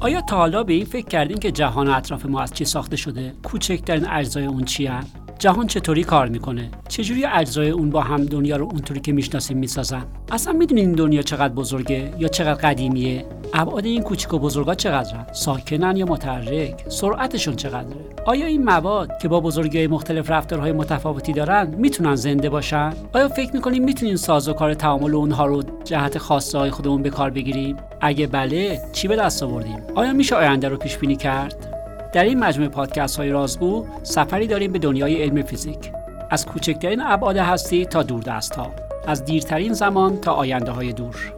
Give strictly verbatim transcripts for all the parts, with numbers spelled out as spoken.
آیا تا حالا به این فکر کردین که جهان اطراف ما از چی ساخته شده؟ کوچکترین اجزای اون چیه؟ جهان چطوری کار میکنه؟ چجوری اجزای اون با هم دنیا رو اونطوری که میشناسیم میسازن؟ اصلا میدونین این دنیا چقدر بزرگه یا چقدر قدیمیه؟ ابعاد این کوچیک و بزرگا چقدرن؟ ساکنن یا متحرک؟ سرعتشون چقدره؟ آیا این مواد که با بزرگی‌های مختلف رفتارهای متفاوتی دارن میتونن زنده باشن؟ آیا فکر میکنین میتونین سازوکار تعامل اونها رو جهت خاصه های خودمون به کار بگیریم؟ اگه بله، چی به دست آوردیم؟ آیا میشه آینده رو پیش بینی کرد؟ در این مجموعه پادکست های رازگو سفری داریم به دنیای علم فیزیک، از کوچکترین ابعاد هستی تا دوردست ها، از دیرترین زمان تا آینده های دور.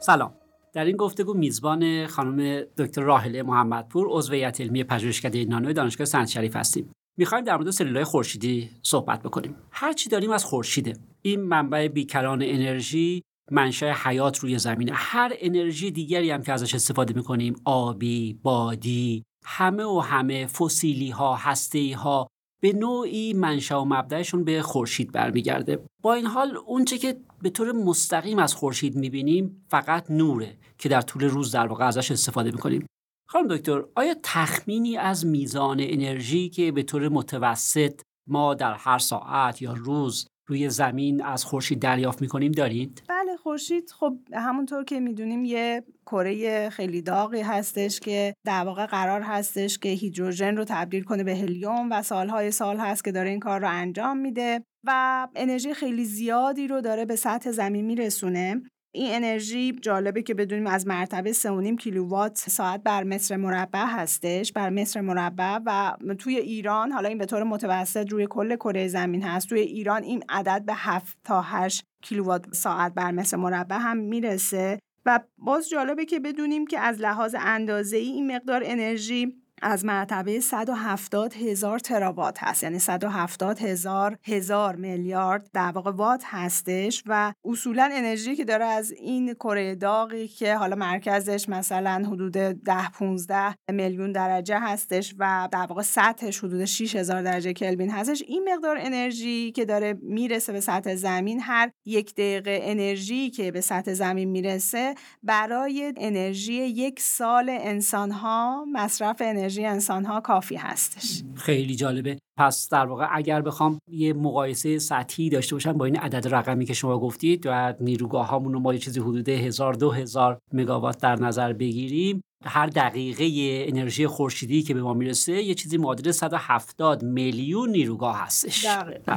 سلام، در این گفتگو میزبان خانم دکتر راحله محمدپور، عضو هیئت علمی پژوهشکده نانو دانشگاه صنعتی شریف هستیم. میخوایم در مورد سلولای خورشیدی صحبت بکنیم. هر چی داریم از خورشیده. این منبع بیکران انرژی، منشأ حیات روی زمین. هر انرژی دیگری هم که ازش استفاده میکنیم، آبی، بادی، همه و همه فسیلی ها، هسته‌ای ها، به نوعی منشأ و مبدأشون به خورشید برمیگرده. با این حال اونچه که به طور مستقیم از خورشید میبینیم فقط نوره که در طول روز در واقع ازش استفاده میکنیم. خانم دکتر، آیا تخمینی از میزان انرژی که به طور متوسط ما در هر ساعت یا روز روی زمین از خورشید دریافت می‌کنیم دارید؟ بله، خورشید خب همونطور که می‌دونیم یه کره خیلی داغی هستش که در واقع قرار هستش که هیدروژن رو تبدیل کنه به هلیوم و سالهای سال هست که داره این کار رو انجام میده و انرژی خیلی زیادی رو داره به سطح زمین میرسونه. این انرژی جالبه که بدونیم از مرتبه سه و نیم کیلووات ساعت بر متر مربع هستش، بر متر مربع، و توی ایران حالا این به طور متوسط روی کل کره زمین هست. توی ایران این عدد به هفت تا هشت کیلووات ساعت بر متر مربع هم میرسه و باز جالبه که بدونیم که از لحاظ اندازه‌ای این مقدار انرژی از مرتبه صد و هفتاد هزار تراوات هست، یعنی صد و هفتاد هزار هزار میلیارد در واقع وات هستش و اصولا انرژی که داره از این کره داغی که حالا مرکزش مثلا حدود ده پانزده میلیون درجه هستش و در واقع سطحش حدود شش هزار درجه کلوین هستش، این مقدار انرژی که داره میرسه به سطح زمین، هر یک دقیقه انرژی که به سطح زمین میرسه برای انرژی یک سال انسان‌ها، مصرف انرژی انسان‌ها کافی هستش. خیلی جالبه. پس در واقع اگر بخوام یه مقایسه سطحی داشته باشم با این عدد رقمی که شما گفتید و نیروگاه‌هامون رو ما یه چیزی حدود هزار تا دو هزار مگاوات در نظر بگیریم، هر دقیقه انرژی خورشیدی که به ما میرسه یه چیزی معادل صد و هفتاد میلیون نیروگاه هستش. دقیقاً.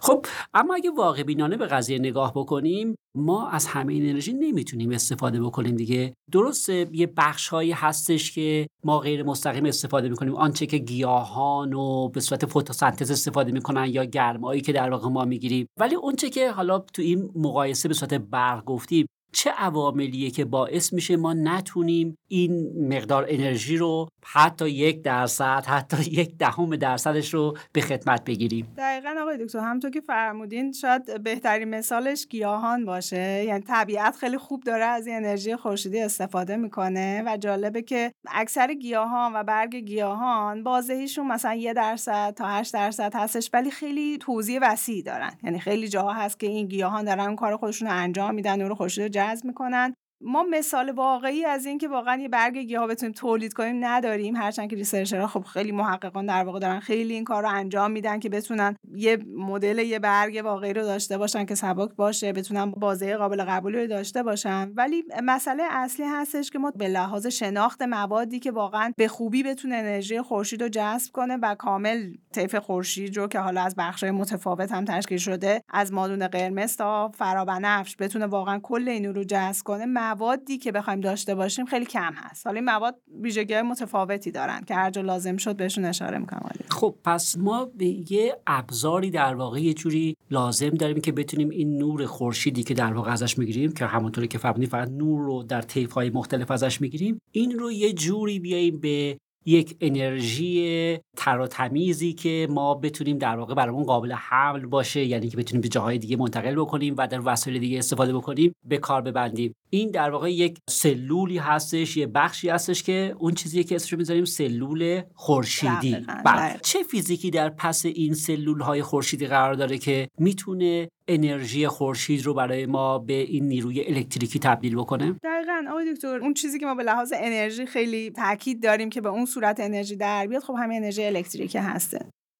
خب اما اگه واقع بینانه به قضیه نگاه بکنیم، ما از همه این انرژی نمیتونیم استفاده بکنیم دیگه. درسته یه بخشهایی هستش که ما غیر مستقیم استفاده میکنیم، آنچه که گیاهان و به صورت فتوسنتز استفاده میکنن یا گرمایی که در واقع ما میگیریم، ولی اونچه که حالا تو این مقایسه به صورت برق گفتیم، چه عواملیه که باعث میشه ما نتونیم این مقدار انرژی رو حتی یک درصد، حتی یک دهم درصدش رو به خدمت بگیریم؟ دقیقاً آقای دکتر، همونطور که فرمودین شاید بهترین مثالش گیاهان باشه. یعنی طبیعت خیلی خوب داره از این انرژی خورشیدی استفاده میکنه و جالبه که اکثر گیاهان و برگ گیاهان بازدهیشون مثلا یک درصد تا هشت درصد هستش، ولی خیلی توزیع وسیع دارن. یعنی خیلی جاها هست که این گیاهان دارن کار خودشون رو انجام میدن، نور خورشید جذب میکنن. ما مثال واقعی از این که واقعا یه برگ گیاه بتونیم تولید کنیم نداریم، هرچند که ریسرچرها خب خیلی محققان در واقع دارن خیلی این کار رو انجام میدن که بتونن یه مدل یه برگ واقعی رو داشته باشن که سبک باشه، بتونن بازه قابل قبولی رو داشته باشن. ولی مسئله اصلی هستش که ما به لحاظ شناخت موادی که واقعا به خوبی بتونه انرژی خورشید رو جذب کنه و کامل طیف خورشید رو که حالا از بخش‌های متفاوت هم تشکیل شده، از مادون قرمز تا فرابنفش، بتونه واقعا کل اینو رو جذب کنه، موادی که بخوایم داشته باشیم خیلی کم هست. حالا این مواد ویژگی‌های متفاوتی دارن که هر جا لازم شد بهشون اشاره می‌کنم. خب پس ما به یه ابزاری در واقع یه جوری لازم داریم که بتونیم این نور خورشیدی که در واقع ازش می‌گیریم، که همونطوری که فرمودید فقط نور رو در طیف‌های مختلف ازش می‌گیریم، این رو یه جوری بیاییم به یک انرژی تر و تمیزی که ما بتونیم در واقع برامون قابل حمل باشه، یعنی که بتونیم به جاهای دیگه منتقل بکنیم و در وسایل دیگه استفاده بکنیم، به کار ببندیم. این در واقع یک سلولی هستش، یه بخشی هستش که اون چیزیه که اسمش میذاریم سلول خورشیدی. بله. چه فیزیکی در پس این سلول‌های خورشیدی قرار داره که میتونه انرژی خورشید رو برای ما به این نیروی الکتریکی تبدیل بکنه؟ دقیقاً آقای دکتر، اون چیزی که ما به لحاظ انرژی خیلی تاکید داریم که به اون صورت انرژی در بیاد، خب همین انرژی الکتریکی هسته.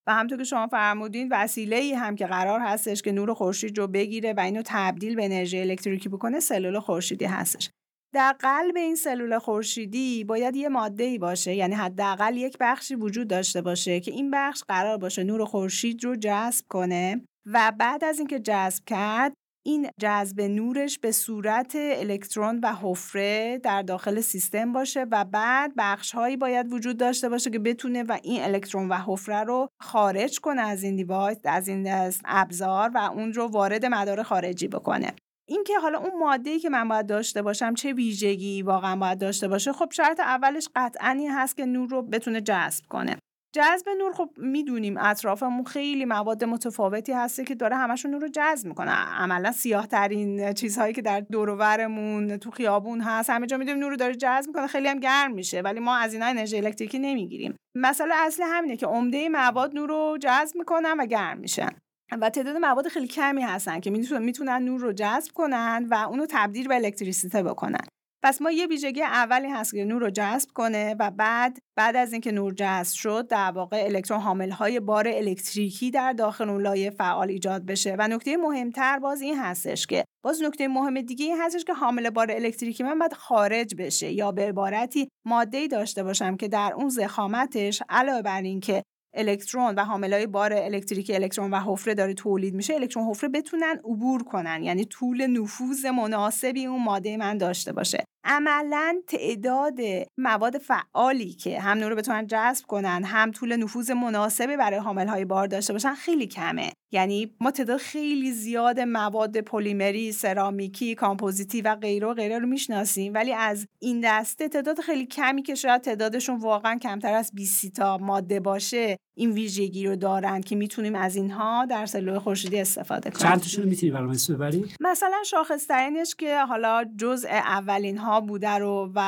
و همونطور که شما فرمودین، وسیله‌ای هم که قرار هستش که نور خورشید رو بگیره و اینو تبدیل به انرژی الکتریکی بکنه، سلول خورشیدی هستش. در قلب این سلول خورشیدی باید یه ماده‌ای باشه، یعنی حداقل یک بخشی وجود داشته باشه که این بخش قرار باشه نور خورشید رو جذب کنه و بعد از اینکه جذب کرد، این جذب نورش به صورت الکترون و حفره در داخل سیستم باشه و بعد بخش‌هایی باید وجود داشته باشه که بتونه و این الکترون و حفره رو خارج کنه از این دیوایس، از این ابزار و اون رو وارد مدار خارجی بکنه. این که حالا اون ماده‌ای که من باید داشته باشم چه ویژگی واقعا باید داشته باشه، خب شرط اولش قطعاً این هست که نور رو بتونه جذب کنه. جذب نور، خب میدونیم اطرافمون خیلی مواد متفاوتی هست که داره همشون نور رو جذب میکنه. عملا سیاه ترین چیزهایی که در دور و برمون تو خیابون هست، همه جا میدونیم نور رو داره جذب میکنه، خیلی هم گرم میشه، ولی ما از اینا انرژی الکتریکی نمیگیریم. مسئله اصل همینه که عمده مواد نور رو جذب میکنن و گرم میشن و تعداد مواد خیلی کمی هستن که میتونن نور رو جذب کنن و اونو تبدیل به الکتریسیته بکنن. پس ما یه ویژگی اولی هست که نور رو جذب کنه و بعد بعد از اینکه نور جذب شد، در واقع الکترون حامل‌های بار الکتریکی در داخل اون لایه فعال ایجاد بشه. و نکته مهمتر باز این هستش که باز نکته مهم دیگه این هستش که حامل بار الکتریکی من باید خارج بشه، یا به عبارتی ماده‌ای داشته باشم که در اون ضخامتش علاوه بر این که الکترون و حاملای بار الکتریکی، الکترون و حفره داره تولید میشه، الکترون حفره بتونن عبور کنن، یعنی طول نفوذ مناسبی اون ماده من داشته باشه. عملاً تعداد مواد فعالی که هم نور رو بتونن جذب کنن، هم طول نفوذ مناسبی برای حامل‌های بار داشته باشن، خیلی کمه. یعنی ما تعداد خیلی زیاد مواد پلیمری، سرامیکی، کامپوزیتی و غیره و غیره رو میشناسیم، ولی از این دسته تعداد خیلی کمی که شاید تعدادشون واقعاً کمتر از بیست تا ماده باشه، این ویژگی رو دارن که میتونیم از اینها در سلول خورشیدی استفاده کنیم. چند تاشون میتونی برام اسم ببری؟ مثلا شاخص‌ترینش که حالا جزء اولین‌ها بوده رو و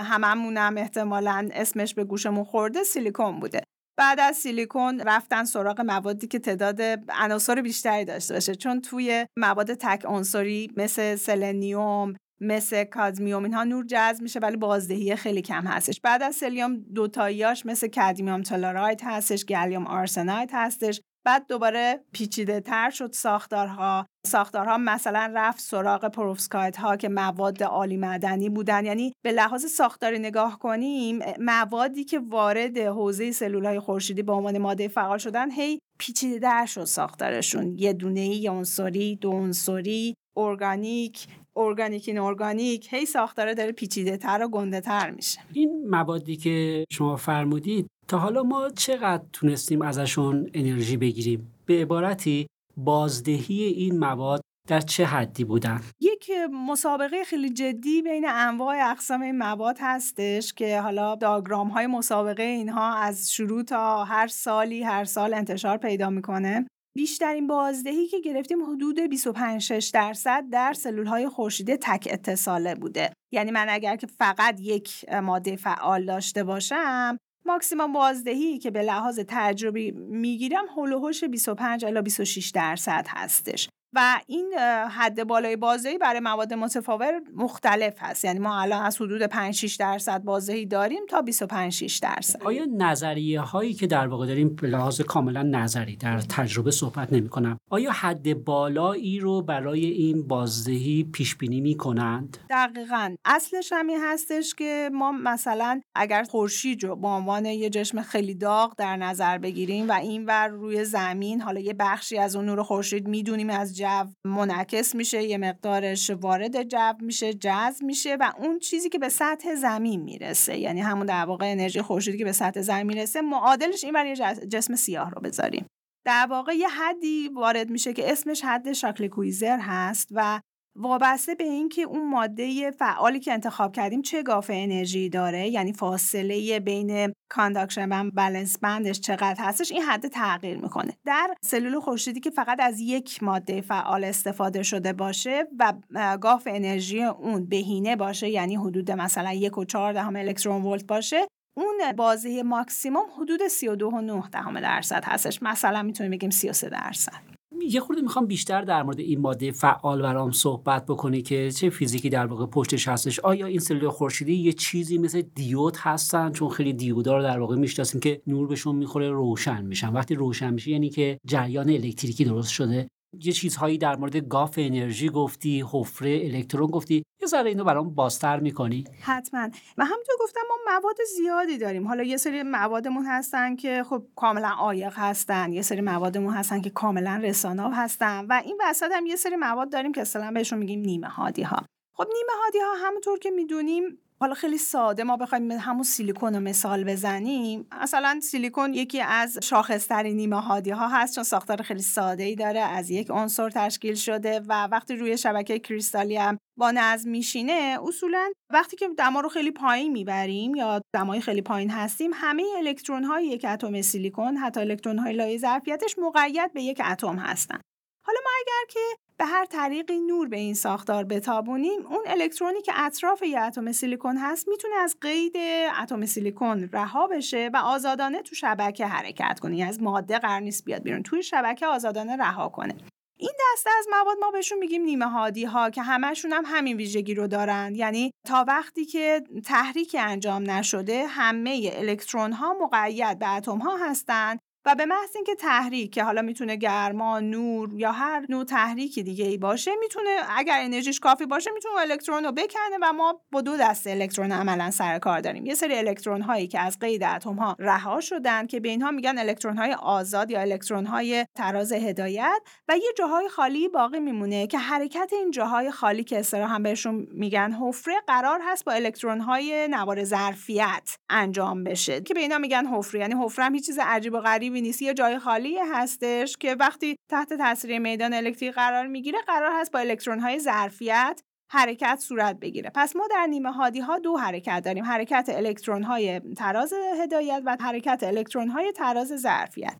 هممونم احتمالاً اسمش به گوشمون خورده، سیلیکون بوده. بعد از سیلیکون رفتن سراغ موادی که تعداد عناصر بیشتری داشته باشه، چون توی مواد تک عنصری مثل سلنیوم، مثل کادمیوم، اینها نور جذب میشه ولی بازدهی خیلی کم هستش. بعد از سلیوم دوتاییاش مثل کادمیوم تلوراید هستش، گالیوم آرسناید هستش. بعد دوباره پیچیده تر شد ساختارها ساختارها مثلا رفت سراغ پروسکایت ها که مواد عالی معدنی بودن. یعنی به لحاظ ساختاری نگاه کنیم، موادی که وارد حوزه سلول‌های خورشیدی به عنوان ماده فعال شدن هی پیچیده در شد ساختارشون، یه دونه‌ای، یه عنصری، دو عنصری، ارگانیک، ارگانیکین ارگانیک، هی ساختاره داره پیچیده تر و گنده تر میشه. این موادی که شما فرمودید تا حالا ما چقدر تونستیم ازشون انرژی بگیریم؟ به عبارتی بازدهی این مواد در چه حدی بودن؟ یک مسابقه خیلی جدی بین انواع اقسام این مواد هستش که حالا داگرام های مسابقه اینها از شروع تا هر سالی هر سال انتشار پیدا میکنه. بیشترین بازدهی که گرفتیم حدود بیست و پنج شش درصد در سلول‌های خورشیدی تک اتصاله بوده. یعنی من اگر که فقط یک ماده فعال داشته باشم، ماکسیمم بازدهی که به لحاظ تجربی میگیرم هولوهوش بیست و پنج الی بیست و شش درصد هستش و این حد بالای بازدهی برای مواد متفاوت مختلف هست. یعنی ما الان از حدود پنج شش درصد بازدهی داریم تا بیست و پنج شش درصد. آیا نظریه هایی که در واقع داریم به لحاظ کاملا نظری در تجربه صحبت نمی کنم، آیا حد بالایی رو برای این بازدهی پیش بینی می کنند؟ دقیقاً. اصلش همین هستش که ما مثلا اگر خورشید رو به عنوان یه جسم خیلی داغ در نظر بگیریم و اینور روی زمین حالا یه بخشی از اون نور خورشید میدونیم از جو منعکس میشه، یه مقدارش وارد جو میشه، جذب میشه و اون چیزی که به سطح زمین میرسه، یعنی همون در واقع انرژی خورشیدی که به سطح زمین میرسه، معادلش این برای جسم سیاه رو بذاریم، در واقع یه حدی وارد میشه که اسمش حد شاکلکویزر هست و وابسته به اینکه اون ماده فعالی که انتخاب کردیم چه گاف انرژی داره، یعنی فاصله بین کانداکشن بند بالانس بندش چقدر هستش، این حد تغییر میکنه. در سلول خورشیدی که فقط از یک ماده فعال استفاده شده باشه و گاف انرژی اون بهینه باشه، یعنی حدود مثلا یک و چهار دهم الکترون ولت باشه، اون بازه ماکسیموم حدود سی و دو و نه دهم درصد هستش. مثلا میتونیم بگیم سی و سه درصد. یه خورده میخوام بیشتر در مورد این ماده فعال برام صحبت بکنی که چه فیزیکی در واقع پشتش هستش. آیا این سلول خورشیدی یه چیزی مثل دیود هستن؟ چون خیلی دیودا رو در واقع میشناسیم که نور بهشون میخوره روشن میشن. وقتی روشن میشه یعنی که جریان الکتریکی درست شده. یه چیزهایی در مورد گاف انرژی گفتی، حفره الکترون گفتی، یه ذره اینو برام بازتر میکنی؟ حتما. و همونطور گفتم ما مواد زیادی داریم. حالا یه سری موادمون هستن که خب کاملا عایق هستن، یه سری موادمون هستن که کاملا رساناب هستن و این وسط هم یه سری مواد داریم که اصلا بهشون میگیم نیمه هادی ها. خب نیمه هادی ها همونطور که میدونیم، حالا خیلی ساده ما بخوایم همون سیلیکون رو مثال بزنیم، مثلا سیلیکون یکی از شاخص‌ترین نیمه هادی ها هست چون ساختار خیلی ساده‌ای داره، از یک عنصر تشکیل شده و وقتی روی شبکه کریستالی هم با نظم میشینه، اصولاً وقتی که دما رو خیلی پایین میبریم یا دمای خیلی پایین هستیم، همه الکترون های یک اتم سیلیکون، حتی الکترون های لایه ظرفیتش، مقید به یک اتم هستن. حالا ما اگر که به هر طریقی نور به این ساختار بتابونیم، اون الکترونی که اطراف یه اتم سیلیکون هست میتونه از قید اتم سیلیکون رها بشه و آزادانه تو شبکه حرکت کنه. از ماده قرار نیست بیاد بیرون، توی شبکه آزادانه رها کنه. این دسته از مواد ما بهشون میگیم نیمه هادی ها که همشون هم همین ویژگی رو دارن، یعنی تا وقتی که تحریک انجام نشده همه الکترون ها مقید به اتم ها هستن و به محض اینکه تحریک، که حالا میتونه گرما، نور یا هر نوع تحریکی دیگه ای باشه، میتونه اگر انرژیش کافی باشه میتونه الکترون رو بکنه و ما با دو دسته الکترون عملا سر کار داریم. یه سری الکترون هایی که از قید اتم ها رها شدن که به اینها میگن الکترون های آزاد یا الکترون های تراز هدایت، و یه جاهای خالی باقی میمونه که حرکت این جاهای خالی که اصطلاحاً بهشون میگن حفره قرار هست با الکترون های نوار ظرفیت انجام بشه که به اینا میگن حفره. یعنی حفره هم هیچ چیز عجیب و غریبی نیست، یه جای خالی هستش که وقتی تحت تاثیر میدان الکتریکی قرار میگیره قرار هست با الکترون‌های ظرفیت حرکت صورت بگیره. پس ما در نیمه هادی ها دو حرکت داریم، حرکت الکترون‌های تراز هدایت و حرکت الکترون‌های تراز ظرفیت.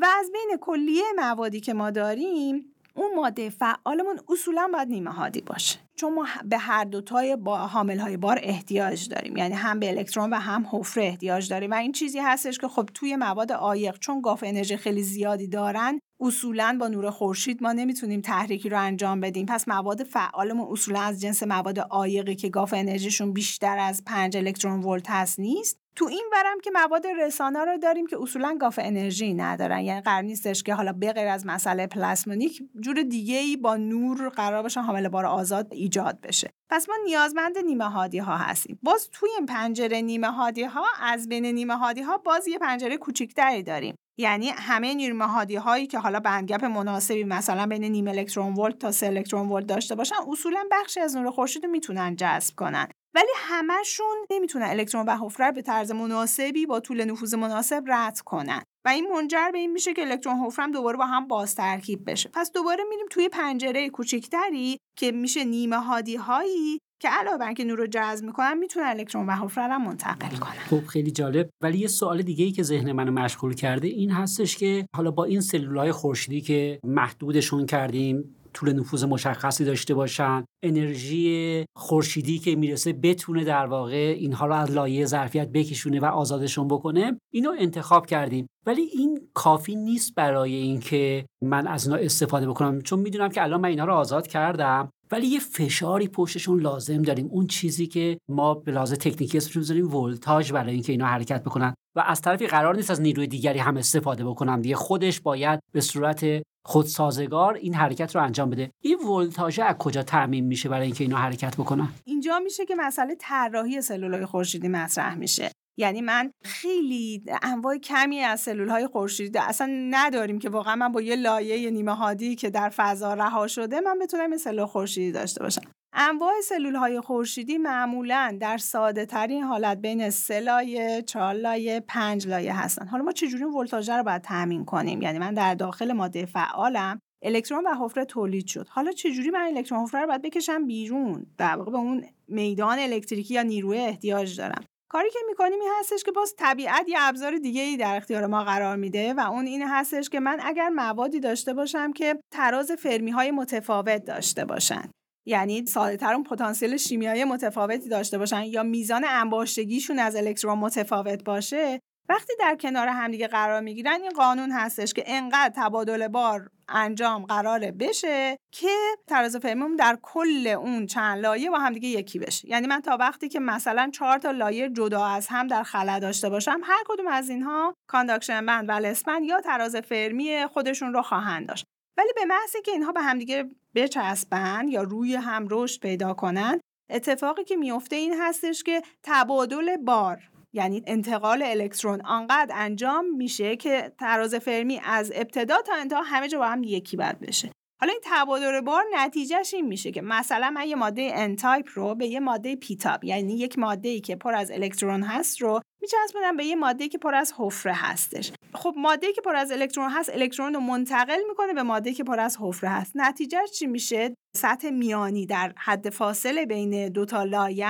و از بین کلیه موادی که ما داریم، اون ماده فعالمون اصولا باید نیمه هادی باشه چون ما به هر دوتای با حامل‌های بار احتیاج داریم، یعنی هم به الکترون و هم حفره احتیاج داریم و این چیزی هستش که خب توی مواد عایق چون گاف انرژی خیلی زیادی دارن، اصولاً با نور خورشید ما نمیتونیم تحریکی رو انجام بدیم. پس مواد فعالمون اصولاً از جنس مواد عایقی که گاف انرژیشون بیشتر از پنج الکترون ولت هست نیست. تو این ورم که مواد رسانا رو داریم که اصولاً گاف انرژی ندارن، یعنی قرار نیستش که حالا به غیر از مسئله پلاسمونیک جور دیگه‌ای با نور قرار بشه حامل بار آزاد ایجاد بشه. پس ما نیازمند نیمه هادی ها هستیم. باز توی این پنجره نیمه هادی ها، از بین نیمه هادی ها باز یه پنجره کوچیک‌تری داریم، یعنی همه نیمه هادی هایی که حالا بندگپ مناسبی مثلا بین نیم الکترون ولت تا سه الکترون ولت داشته باشن، اصولا بخشی از نور خورشید رو میتونن جذب کنن ولی همشون نمیتونن الکترون و حفره رو به طرز مناسبی با طول نفوذ مناسب رد کنن و این منجر به این میشه که الکترون حفره هم دوباره با هم باز ترکیب بشه. پس دوباره میریم توی پنجره کوچیکتری که میشه نیمه هادی هایی که علاوه بر اینکه نور رو جذب میکنن میتونن الکترون و حفره رو منتقل کنن. خب خیلی جالب. ولی یه سوال دیگه ای که ذهن منو مشغول کرده این هستش که حالا با این سلولای خورشیدی که محدودشون کردیم، طول نفوذ مشخصی داشته باشن، انرژی خورشیدی که میرسه بتونه در واقع اینها رو از لایه ظرفیت بکشونه و آزادشون بکنه، اینو انتخاب کردیم. ولی این کافی نیست برای اینکه من از اینا استفاده بکنم، چون میدونم که الان من اینا رو آزاد کردم ولی یه فشاری پشتشون لازم داریم، اون چیزی که ما به لحاظ تکنیکی اسمش می‌ذاریم ولتاژ، برای اینکه اینا حرکت بکنن و از طرفی قرار نیست از نیروی دیگری هم استفاده بکنم دیگه، خودش باید به صورت خودسازگار این حرکت رو انجام بده. این ولتاژ از کجا تعمین میشه برای اینکه اینا حرکت بکنن؟ اینجا میشه که مسئله طراحی سلولای خورشیدی مطرح میشه. یعنی من خیلی انواع کمی از سلول‌های خورشیدی اصلا نداریم که واقعا من با یه لایه نیمه هادی که در فضا رها شده من بتونم یه سلول خورشیدی داشته باشم. انواع سلول‌های خورشیدی معمولاً در ساده‌ترین حالت بین سه لایه، چهار لایه، پنج لایه هستن. حالا ما چجوری ولتاژ رو باید تامین کنیم؟ یعنی من در داخل ماده فعالم الکترون و حفره تولید شد. حالا چجوری من الکترون حفره رو باید بکشم بیرون؟ در واقع به اون میدان الکتریکی یا نیروی احتیاج دارم. کاری که میکنیم این هستش که باز طبیعت یه ابزار دیگه ای در اختیار ما قرار میده و اون این هستش که من اگر موادی داشته باشم که تراز فرمی های متفاوت داشته باشن، یعنی ساده‌تر اون پتانسیل شیمیایی متفاوتی داشته باشن یا میزان انباشتگیشون از الکترون متفاوت باشه، وقتی در کنار همدیگه قرار میگیرن این قانون هستش که انقدر تبادل بار انجام قراره بشه که تراز فرمیمون در کل اون چند لایه با همدیگه یکی بشه. یعنی من تا وقتی که مثلا چهار تا لایه جدا از هم در خلا داشته باشم، هر کدوم از اینها کانداکشن بند و ولنس بند یا تراز فرمی خودشون رو خواهند داشت، ولی به محض که اینها به همدیگه بچسبن یا روی هم رشد پیدا کنن، اتفاقی که میفته این هستش که تبادل بار، یعنی انتقال الکترون، آنقدر انجام میشه که تراز فرمی از ابتدا تا انتها همه جا با هم یکی بد بشه. حالا این تبادل بار نتیجهش این میشه که مثلا من یه ماده ان تایپ رو به یه ماده پی تایپ، یعنی یک ماده‌ای که پر از الکترون هست رو میچسبونم به یه ماده‌ای که پر از حفره هستش. خب ماده‌ای که پر از الکترون هست الکترون رو منتقل میکنه به ماده‌ای که پر از حفره هست. نتیجهش چی میشه؟ سطح میانی در حد فاصله بین دو تا لایه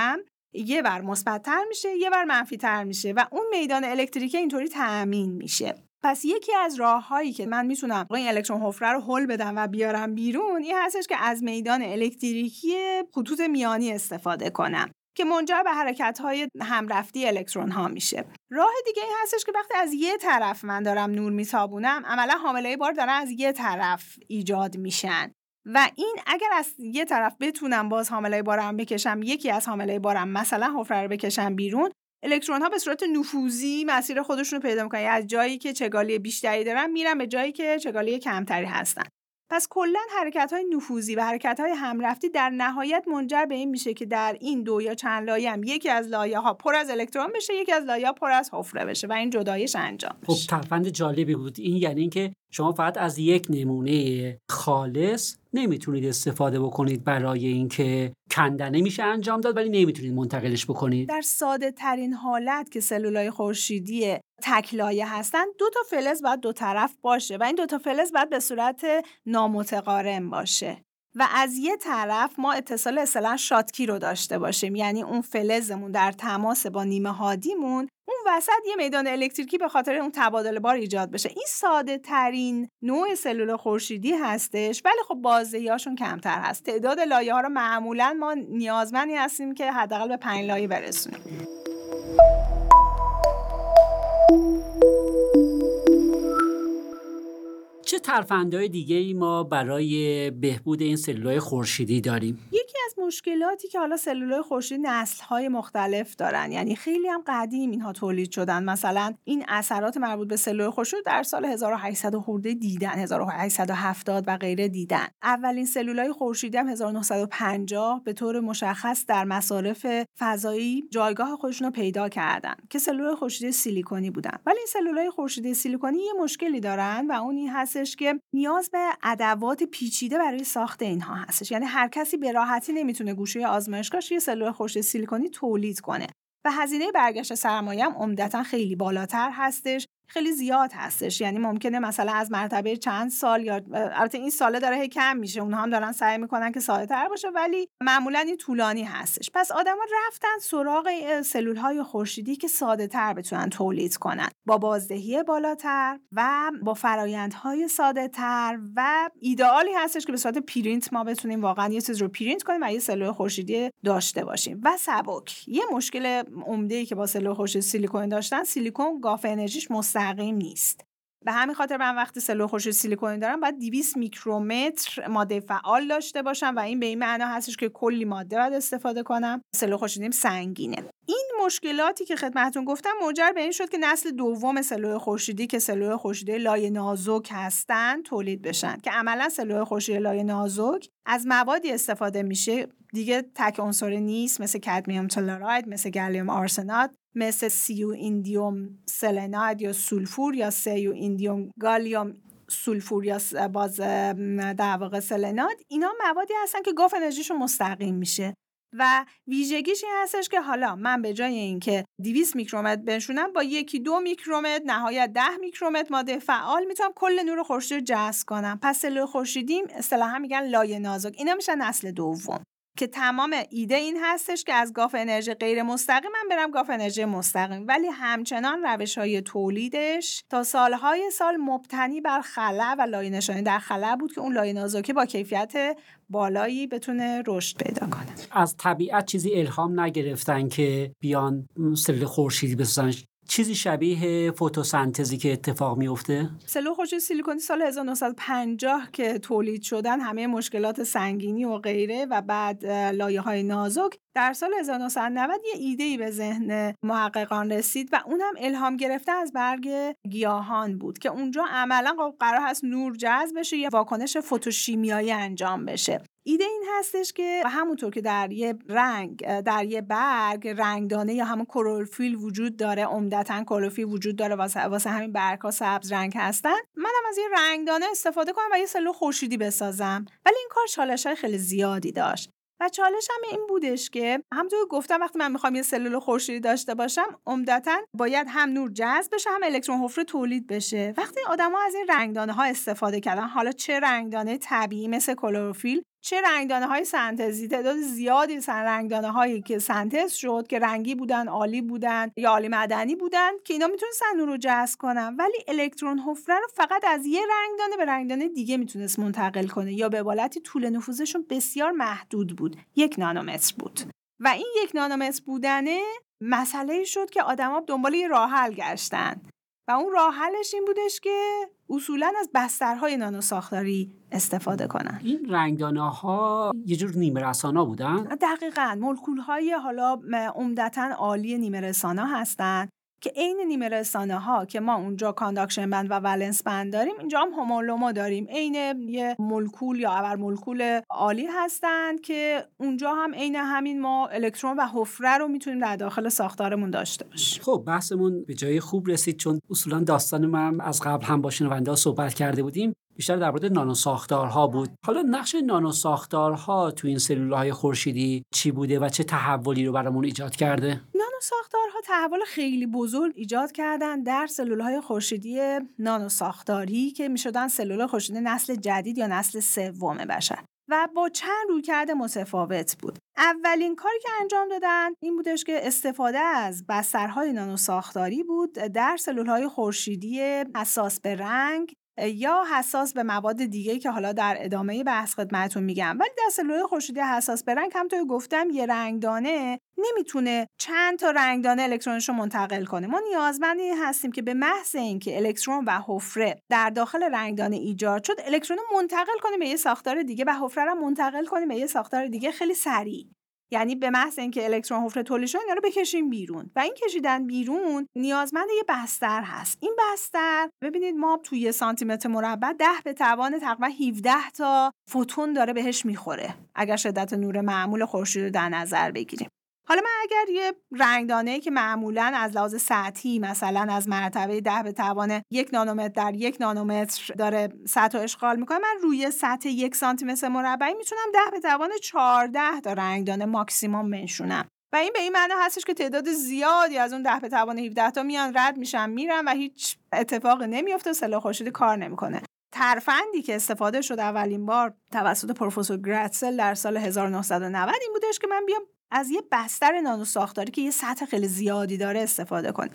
یه بر مثبت‌تر میشه، یه بر منفی‌تر میشه و اون میدان الکتریکی اینطوری تأمین میشه. پس یکی از راه‌هایی که من میتونم این الکترون حفره رو هل بدم و بیارم بیرون این هستش که از میدان الکتریکی خطوط میانی استفاده کنم که منجر به حرکت‌های همرفتی الکترون‌ها میشه. راه دیگه این هستش که وقتی از یه طرف من دارم نور میتابونم، عملاً حامله‌ی بار دارن از یه طرف ایجاد میشن و این اگر از یه طرف بتونم باز حامله بارم بکشم، یکی از حامله بارم مثلا حفره رو بکشم بیرون، الکترون ها به صورت نفوذی مسیر خودشون رو پیدا میکنن، از جایی که چگالی بیشتری دارن میرن به جایی که چگالی کمتری هستن. پس کلا حرکت های نفوذی و حرکت های همرفتی در نهایت منجر به این میشه که در این دو یا چند لایه هم یکی از لایه ها پر از الکترون بشه، یکی از لایه ها پر از حفره بشه و این جدایش انجام بشه. خب تفند جالبی بود این، یعنی اینکه شما فقط از یک نمونه خالص نمیتونید استفاده بکنید برای اینکه کندنه میشه انجام داد، ولی نمیتونید منتقلش بکنید. در ساده ترین حالت که سلولای خورشیدی تک لایه هستن، دو تا فلز باید دو طرف باشه و این دو تا فلز باید به صورت نامتقارن باشه و از یه طرف ما اتصال اصطلاحاً شاتکی رو داشته باشیم، یعنی اون فلزمون در تماس با نیمه هادیمون اون وسط یه میدان الکتریکی به خاطر اون تبادل بار ایجاد بشه. این ساده ترین نوع سلول خورشیدی هستش، ولی خب بازدهی‌هاشون کمتر هست. تعداد لایه‌ها رو معمولاً ما نیازمندی هستیم که حداقل به پنج لایه برسونیم. چه ترفندهای دیگه ای ما برای بهبود این سلولای خورشیدی داریم؟ یکی از مشکلاتی که حالا سلولای خورشیدی نسل‌های مختلف دارن، یعنی خیلی هم قدیم اینها تولید شدن. مثلا این اثرات مربوط به سلول خورشید در سال هزار و هشتصد خورده دیدن، هزار و هشتصد و هفتاد و غیره دیدن. اولین سلولای خورشیدی هم هزار و نهصد و پنجاه به طور مشخص در مصارف فضایی جایگاه خودشون رو پیدا کردن که سلولای خورشیدی سیلیکونی بودن. ولی این سلولای خورشیدی سیلیکونی یه مشکلی دارن و اون این که نیاز به ادوات پیچیده برای ساخت اینها هستش، یعنی هر کسی به راحتی نمیتونه گوشه آزمایشگاهش یه سلول خورشیدی سیلیکونی تولید کنه و هزینه برگشت سرمایه هم عمدتاً خیلی بالاتر هستش، خیلی زیاد هستش. یعنی ممکنه مثلا از مرتبه چند سال، یا البته این ساله داره هی کم میشه، اونها هم دارن سعی میکنن که ساده تر باشه، ولی معمولا این طولانی هستش. پس آدما رفتن سراغ سلولهای خورشیدی که ساده تر بتونن تولید کنن، با بازدهی بالاتر و با فرایندهای ساده تر و ایدئالی هستش که به صورت پرینت ما بتونیم واقعا یه چیز رو پرینت کنیم و یه سلول خورشیدی داشته باشیم و سبک. یه مشکل عمده‌ای که با سلول خورشیدی سیلیکون داشتن، سیلیکون گاف انرژیش مستقیم نیست. به همین خاطر من وقتی سلول خورشیدی سیلیکونی دارم باید دویست میکرومتر ماده فعال داشته باشم و این به این معنا هستش که کلی ماده باید استفاده کنم. سلول خورشیدیم سنگینه. این مشکلاتی که خدمتتون گفتم موجب به این شد که نسل دوم سلول خورشیدی که سلول خورشیدی لایه نازک هستن تولید بشن که عملا سلول خورشیدی لایه نازک از موادی استفاده میشه دیگه تک عنصری نیست، مثل کادمیوم تلوراید، مثل گالیوم آرسنات، مثل سیو ایندیوم سلناید یا سولفور یا سیو ایندیوم گالیوم سولفور یا باز در واقع سلنات. اینا موادی هستن که گاف انرژیشون مستقیم میشه و ویژگیش این هستش که حالا من به جای اینکه دویست میکرومتر بنشونم با یکی دو میکرومتر نهایت ده میکرومتر ماده فعال میتونم کل نور خورشید جذب کنم. پس سلول خورشیدی اصطلاحا میگن لایه نازک. اینا میشن نسل دوم که تمام ایده این هستش که از گاف انرژی غیر مستقیم من برم گاف انرژی مستقیم، ولی همچنان روش‌های تولیدش تا سالهای سال مبتنی بر خلا و لایه نشانی در خلا بود که اون لایه نازکی با کیفیت بالایی بتونه رشد پیدا کنه. از طبیعت چیزی الهام نگرفتن که بیان سلول خورشیدی بسازن؟ چیزی شبیه فتوسنتزی که اتفاق میفته؟ سلول خورشید سیلیکونی سال هزار و نهصد و پنجاه که تولید شدن همه مشکلات سنگینی و غیره و بعد لایه‌های نازک، در سال هزار و نهصد و نود یه ایده‌ای به ذهن محققان رسید و اون هم الهام گرفته از برگ گیاهان بود که اونجا عملاً قرار هست نور جذب بشه، یه واکنش فوتوشیمیایی انجام بشه. ایده این هستش که همونطور که در یه رنگ، در یه برگ رنگدانه یا همون کلروفیل وجود داره، عمدتاً کلروفیل وجود داره، واسه واسه همین برگ‌ها سبز رنگ هستن، منم از یه رنگدانه استفاده کنم و یه سلول خورشیدی بسازم. ولی این کار چالش‌های خیلی زیادی داشت. و چالش هم این بودش که همونطور گفتم وقتی من میخوام یه سلول خورشیدی داشته باشم عمدتاً باید هم نور جذب بشه هم الکترون حفره تولید بشه. وقتی آدما از این رنگدانه ها استفاده کردن، حالا چه رنگدانه طبیعی مثل کلروفیل، چه رنگدانه های سنتزی، تعداد زیادی سن رنگدانه هایی که سنتز شد که رنگی بودن، عالی بودن یا عالی معدنی بودن که اینا میتونستن نور رو جذب کنن، ولی الکترون حفره رو فقط از یه رنگدانه به رنگدانه دیگه میتونست منتقل کنه یا به عبارتی طول نفوذشون بسیار محدود بود، یک نانومتر بود. و این یک نانومتر بودنه مسئله شد که آدما دنبال یه راه حل گشتن و اون راه حلش این بودش که اصولاً از بسترهای نانو ساختاری استفاده کنن. این رنگدانه‌ها یه جور نیمه‌رسانا بودن؟ دقیقاً، مولکول‌های حالا عمدتاً عالی نیمه‌رسانا هستن که عین نیمه‌رسانه‌ها که ما اونجا کانداکشن بند و ولنس بند داریم، اینجا هم هومولوما داریم، عین یه مولکول یا ابر مولکول عالی هستن که اونجا هم عین همین ما الکترون و حفره رو میتونیم در داخل ساختارمون داشته باشیم. خب بحثمون به جای خوب رسید، چون اصولا داستان من از قبل هم با شنونده ها صحبت کرده بودیم، بیشتر در مورد نانو ساختارها بود. حالا نقش نانو ساختارها تو این سلول‌های خورشیدی چی بوده و چه تحولی رو برامون ایجاد کرده؟ نانو ساختارها تحول خیلی بزرگ ایجاد کردن در سلول‌های خورشیدی نانو ساختاری که می‌شدن سلول‌های خورشیدی نسل جدید یا نسل سوم بشر و با چند رویکرد متفاوت بود. اولین کاری که انجام دادن این بودش که استفاده از بسترهای نانو ساختاری بود در سلول‌های خورشیدی حساس به رنگ یا حساس به مواد دیگه‌ای که حالا در ادامه بحث خدمتتون میگم. ولی در سلول خورشیدی حساس به رنگ هم تو گفتم یه رنگدانه نمیتونه چند تا رنگدانه الکترونش رو منتقل کنه. ما نیازمند این هستیم که به محض اینکه الکترون و حفره در داخل رنگدانه ایجاد شد، الکترون رو منتقل کنیم به یه ساختار دیگه و حفره رو منتقل کنیم به یه ساختار دیگه خیلی سریع. یعنی به محض اینکه الکترون حفره تولید شد اینا رو بکشیم بیرون و این کشیدن بیرون نیازمند یه بستر هست. این بستر ببینید ما توی سانتی متر مربع ده به توان تقریبا هفده تا فوتون داره بهش میخوره اگر شدت نور معمول خورشید رو در نظر بگیریم. حالا من اگر یه رنگدانه‌ای که معمولاً از لحاظ سطحی مثلا از مرتبه ده به توان یک نانومتر در یک نانومتر داره سطح اشغال میکنه، من روی سطح یک سانتی متر مربعی میتونم ده به توان چهارده تا رنگدانه ماکسیمم بنشونم و این به این معنی هستش که تعداد زیادی از اون ده به توان هفده تا میان رد میشن میرن و هیچ اتفاقی نمیفته و سلول خورشیدی کار نمیکنه. ترفندی که استفاده شد اولین بار توسط پروفسور گراتسل در سال هزار و نهصد و نود این بودش که من بیام از یه بستر نانو ساختاری که یه سطح خیلی زیادی داره استفاده کنه.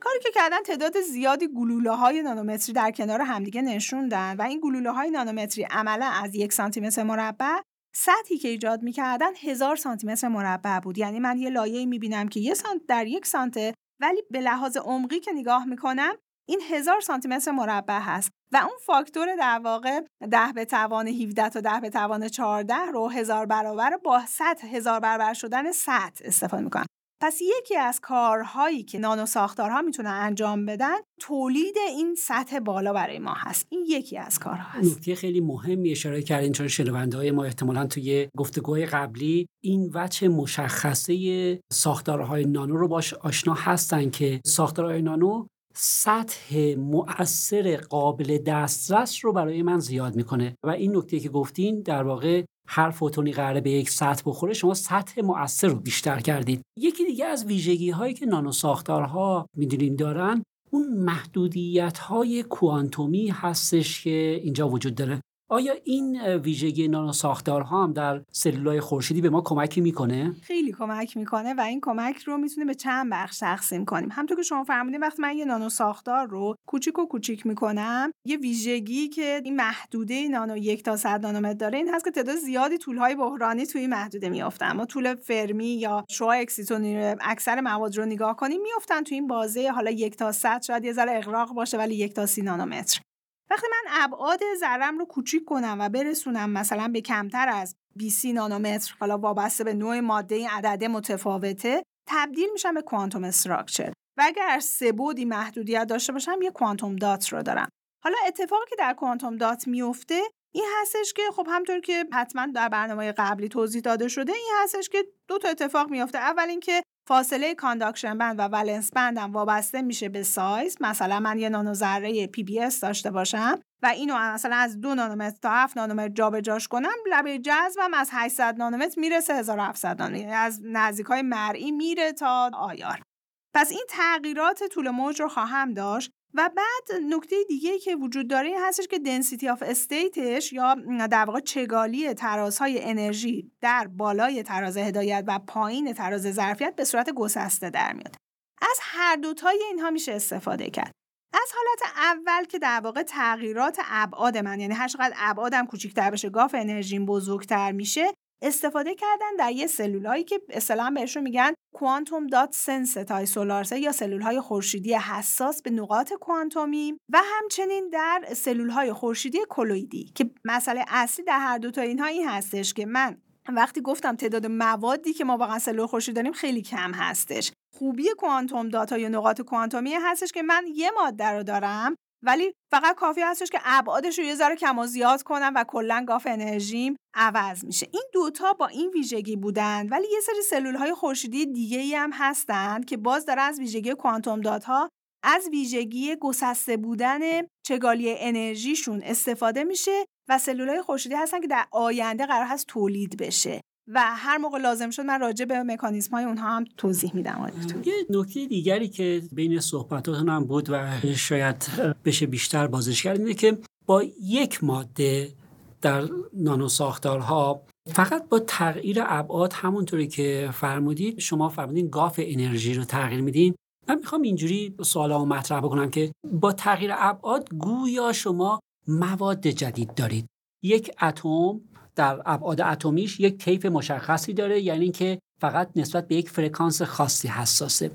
کاری که کردن تعداد زیادی گلوله‌های نانومتری در کنار همدیگه نشوندن و این گلوله‌های نانومتری عملا از یک سانتی متر مربع سطحی که ایجاد می‌کردن هزار سانتی متر مربع بود. یعنی من یه لایه‌ای می‌بینم که یه سانت در یک سانته، ولی به لحاظ عمقی که نگاه می‌کنم این هزار سانتی متر مربع هست و اون فاکتور در واقع ده به توان هفده تا ده به توان چهارده رو هزار برابر با صد هزار برابر شدن صد استفاده میکنن. پس یکی از کارهایی که نانو ساختارها میتونن انجام بدن تولید این سطح بالا برای ما هست. این یکی از کارها هست. نکته خیلی مهمی اشاره کردین، چون شنونده‌های ما احتمالاً توی گفتگوهای قبلی این وجه مشخصه ساختارهای نانو رو باش آشنا هستن که ساختارهای نانو سطح مؤثر قابل دسترس رو برای من زیاد میکنه و این نکته که گفتین در واقع هر فوتونی قراره به یک سطح بخوره، شما سطح مؤثر رو بیشتر کردید. یکی دیگه از ویژگی‌هایی که نانو ساختارها می‌دونیم دارن، اون محدودیت‌های کوانتومی هستش که اینجا وجود داره. آیا این ویژگی نانو ساختارها هم در سلولای خورشیدی به ما کمکی میکنه؟ خیلی کمک میکنه و این کمک رو میتونه به چند بخش تقسیم کنیم. همونطور که شما فهمیدین، وقتی من یه نانو ساختار رو کوچیک و کوچیک میکنم، یه ویژگی که این محدوده نانو یک تا صد نانومتر داره این هست که تعداد زیادی طولهای بحرانی توی این محدوده میافتن. ما طول فرمی یا شعاع اکسیتون اکثر مواد رو نگاه کنیم، میافتن توی این بازه، حالا یک تا صد شاید یه ذره اغراق باشه ولی یک تا سی نانومتر. وقتی من ابعاد ذره‌ام رو کوچیک کنم و برسونم مثلا به کمتر از بیست نانومتر، حالا وابسته به نوع ماده این عدد متفاوته، تبدیل میشم به کوانتوم استراکچر. و اگر سه بعدی محدودیت داشته باشم، یه کوانتوم دات رو دارم. حالا اتفاقی که در کوانتوم دات میفته این هستش که خب همونطور که حتما در برنامه قبلی توضیح داده شده، این هستش که دو تا اتفاق میفته. اول اینکه فاصله کانداکشن بند و ولنس بندم وابسته میشه به سایز. مثلا من یه نانو ذره پی بی اس داشته باشم و اینو مثلا از دو نانومتر تا هفت نانومتر جابجاش کنم، لبه جذبم از هشتصد نانومتر میره هزار و هفتصد نانومتر، یعنی از نزدیکای مرئی میره تا آیار. پس این تغییرات طول موج رو خواهم داشت. و بعد نکته دیگه که وجود داره این هستش که density of stateش یا در واقع چگالی ترازهای انرژی در بالای تراز هدایت و پایین تراز ظرفیت به صورت گسسته در میاد. از هر دوتای اینها میشه استفاده کرد. از حالت اول که در واقع تغییرات ابعاد من، یعنی هر چقدر ابعادم کوچیک‌تر بشه گاف انرژیم بزرگتر میشه، استفاده کردن در یه سلولایی که اصطلاحاً بهشون میگن کوانتوم دات سنسیتای سولارسه یا سلولهای خورشیدی حساس به نقاط کوانتومی، و همچنین در سلولهای خورشیدی کلویدی که مسئله اصلی در هر دو تا اینها این هستش که من وقتی گفتم تعداد موادی که ما واقعا سلول خورشید داریم خیلی کم هستش. خوبی کوانتوم دات یا نقاط کوانتومی هستش که من یه ماده رو دارم ولی فقط کافی هستش که ابعادش رو یه ذره کم و زیاد کنم و کلا گاف انرژیم عوض میشه. این دوتا با این ویژگی بودن، ولی یه سری سلول‌های خورشیدی دیگه‌ای هم هستن که باز داره از ویژگی کوانتوم دات‌ها، از ویژگی گسسته بودن چگالی انرژیشون استفاده میشه و سلول‌های خورشیدی هستن که در آینده قرار هست تولید بشه و هر موقع لازم شد من راجع به مکانیزم‌های اونها هم توضیح میدم. یه نکته دیگری که بین صحبتاتون هم بود و شاید بشه بیشتر بازش کرد اینه که با یک ماده در نانو ساختارها فقط با تغییر ابعاد، همونطوری که فرمودید، شما فرمودین گاف انرژی رو تغییر میدین. من میخوام اینجوری سوالامو مطرح بکنم که با تغییر ابعاد گویا شما مواد جدید دارید. یک اتم در ابعاد اتمیش یک طیف مشخصی داره، یعنی که فقط نسبت به یک فرکانس خاصی حساسه.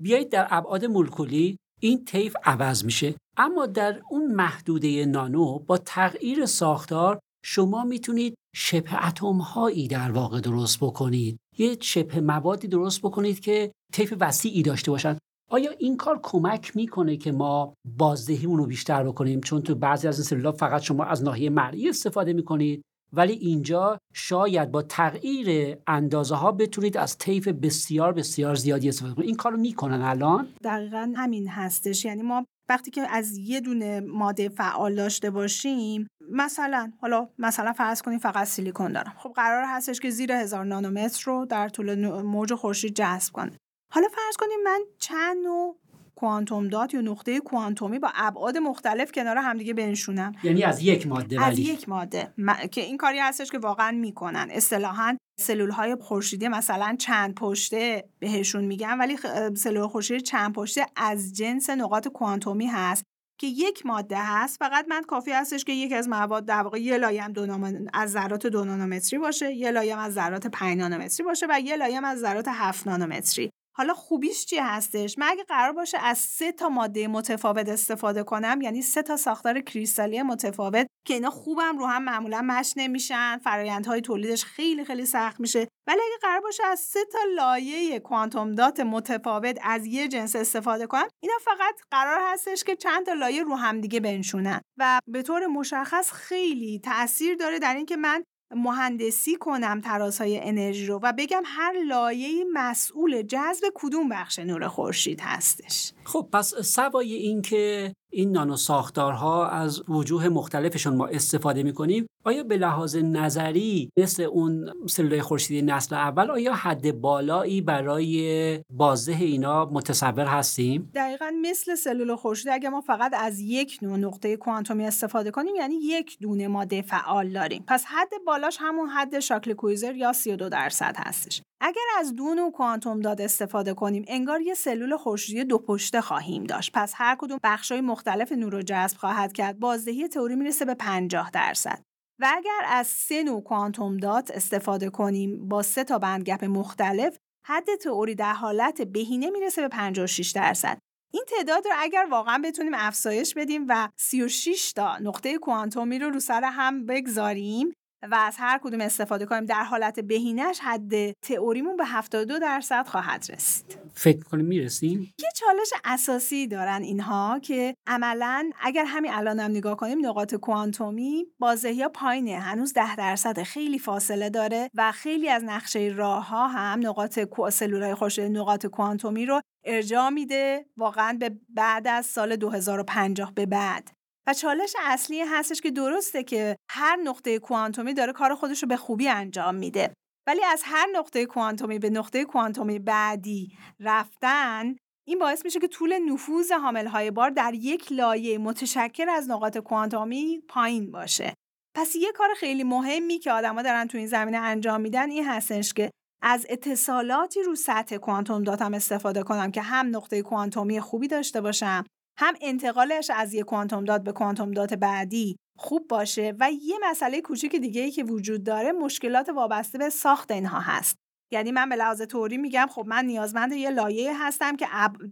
بیایید در ابعاد مولکولی این طیف عوض میشه، اما در اون محدوده نانو با تغییر ساختار شما میتونید شبه اتم هایی در واقع درست بکنید، یه شبه موادی درست بکنید که طیف وسیعی داشته باشن. آیا این کار کمک میکنه که ما بازدهیمون رو بیشتر بکنیم؟ چون تو بعضی از این سلول‌ها فقط شما از ناحیه مرئی استفاده میکنید، ولی اینجا شاید با تغییر اندازه ها بتونید از طیف بسیار بسیار زیادی استفاده کنید. این کارو میکنن الان؟ دقیقاً همین هستش. یعنی ما وقتی که از یه دونه ماده فعال داشته باشیم، مثلا حالا مثلا فرض کنیم فقط سیلیکون دارم، خب قرار هستش که زیر هزار نانومتر رو در طول موج خورشید جذب کنه. حالا فرض کنیم من چند نوع کوانتوم دات یا نقطه کوانتومی با ابعاد مختلف کنار هم دیگه بنشونم، یعنی از یک ماده ولی از یک ماده ما... که این کاری هستش که واقعا میکنن. اصطلاحاً سلول‌های خورشیدی مثلا چند پشته بهشون میگن، ولی سلول خورشیدی چند پشته از جنس نقاط کوانتومی هست که یک ماده هست، فقط من کافی هستش که یک از مواد در واقع یه لایه هم نام... از ذرات دو نانومتری باشه، یه لایه هم از ذرات پنج نانومتری باشه و یه لایه هم از ذرات هفت نانومتری. حالا خوبیش چی هستش؟ من اگه قرار باشه از سه تا ماده متفاوت استفاده کنم، یعنی سه تا ساختار کریستالی متفاوت که اینا خوبم رو هم معمولا مش نمیشن، فرآیندهای تولیدش خیلی خیلی سخت میشه، ولی اگه قرار باشه از سه تا لایه کوانتوم دات متفاوت از یه جنس استفاده کنم، اینا فقط قرار هستش که چند تا لایه رو هم دیگه بنشونن و به طور مشخص خیلی تأثیر داره در اینکه من مهندسی کنم ترازهای انرژی رو و بگم هر لایه‌ای مسئول جذب کدوم بخش نور خورشید هستش. خب پس سوای این که این نانو ساختارها از وجوه مختلفشون ما استفاده می‌کنیم، آیا به لحاظ نظری مثل اون سلولای خورشیدی نسل اول آیا حد بالایی برای بازده اینا متصور هستیم؟ دقیقاً مثل سلول خورشیدی اگه ما فقط از یک نوع نقطه کوانتومی استفاده کنیم یعنی یک دونه ماده فعال داریم، پس حد بالاش همون حد شاکل کویزر یا سی و دو درصد هستش. اگر از دو نوع کوانتوم داد استفاده کنیم انگار یه سلول خورشیدی دو پشته خواهیم داشت، پس هر کدوم بخش‌های مختلف نور رو جذب خواهد کرد. بازدهی تئوری میرسه به پنجاه درصد. و اگر از سه نوع کوانتوم دات استفاده کنیم با سه تا بند گپ مختلف، حد تئوری در حالت بهینه میرسه به پنجاه و شش درصد. این تعداد رو اگر واقعا بتونیم افزایش بدیم و سی و شش تا نقطه کوانتومی رو رو سر هم بگذاریم و از هر کدوم استفاده کنیم در حالت بهینش، حد تئوریمون به هفتاد و دو درصد خواهد رسید. فکر کنیم میرسیم. یه چالش اساسی دارن اینها که عملاً اگر همین الان هم نگاه کنیم نقاط کوانتومی بازدهی‌ها پایینه، هنوز ده درصد، خیلی فاصله داره و خیلی از نقشه راه‌ها هم نقاط سلولای خورشیدی نقاط کوانتومی رو ارجاع میده واقعاً به بعد از سال دو هزار و پنجاه به بعد. و چالش اصلی هستش که درسته که هر نقطه کوانتومی داره کار خودش رو به خوبی انجام میده، ولی از هر نقطه کوانتومی به نقطه کوانتومی بعدی رفتن این باعث میشه که طول نفوذ حامل‌های بار در یک لایه متشکل از نقاط کوانتومی پایین باشه. پس یه کار خیلی مهمی که آدم‌ها دارن تو این زمینه انجام میدن این هستش که از اتصالاتی رو سطح کوانتوم داتم استفاده کنم که هم نقطه کوانتومی خوبی داشته باشم، هم انتقالش از یک کوانتوم دات به کوانتوم دات بعدی خوب باشه. و یه مسئله کوچیک دیگه‌ای که وجود داره مشکلات وابسته به ساخت اینها هست. یعنی من به لحاظ تئوری میگم خب من نیازمند یه لایه هستم که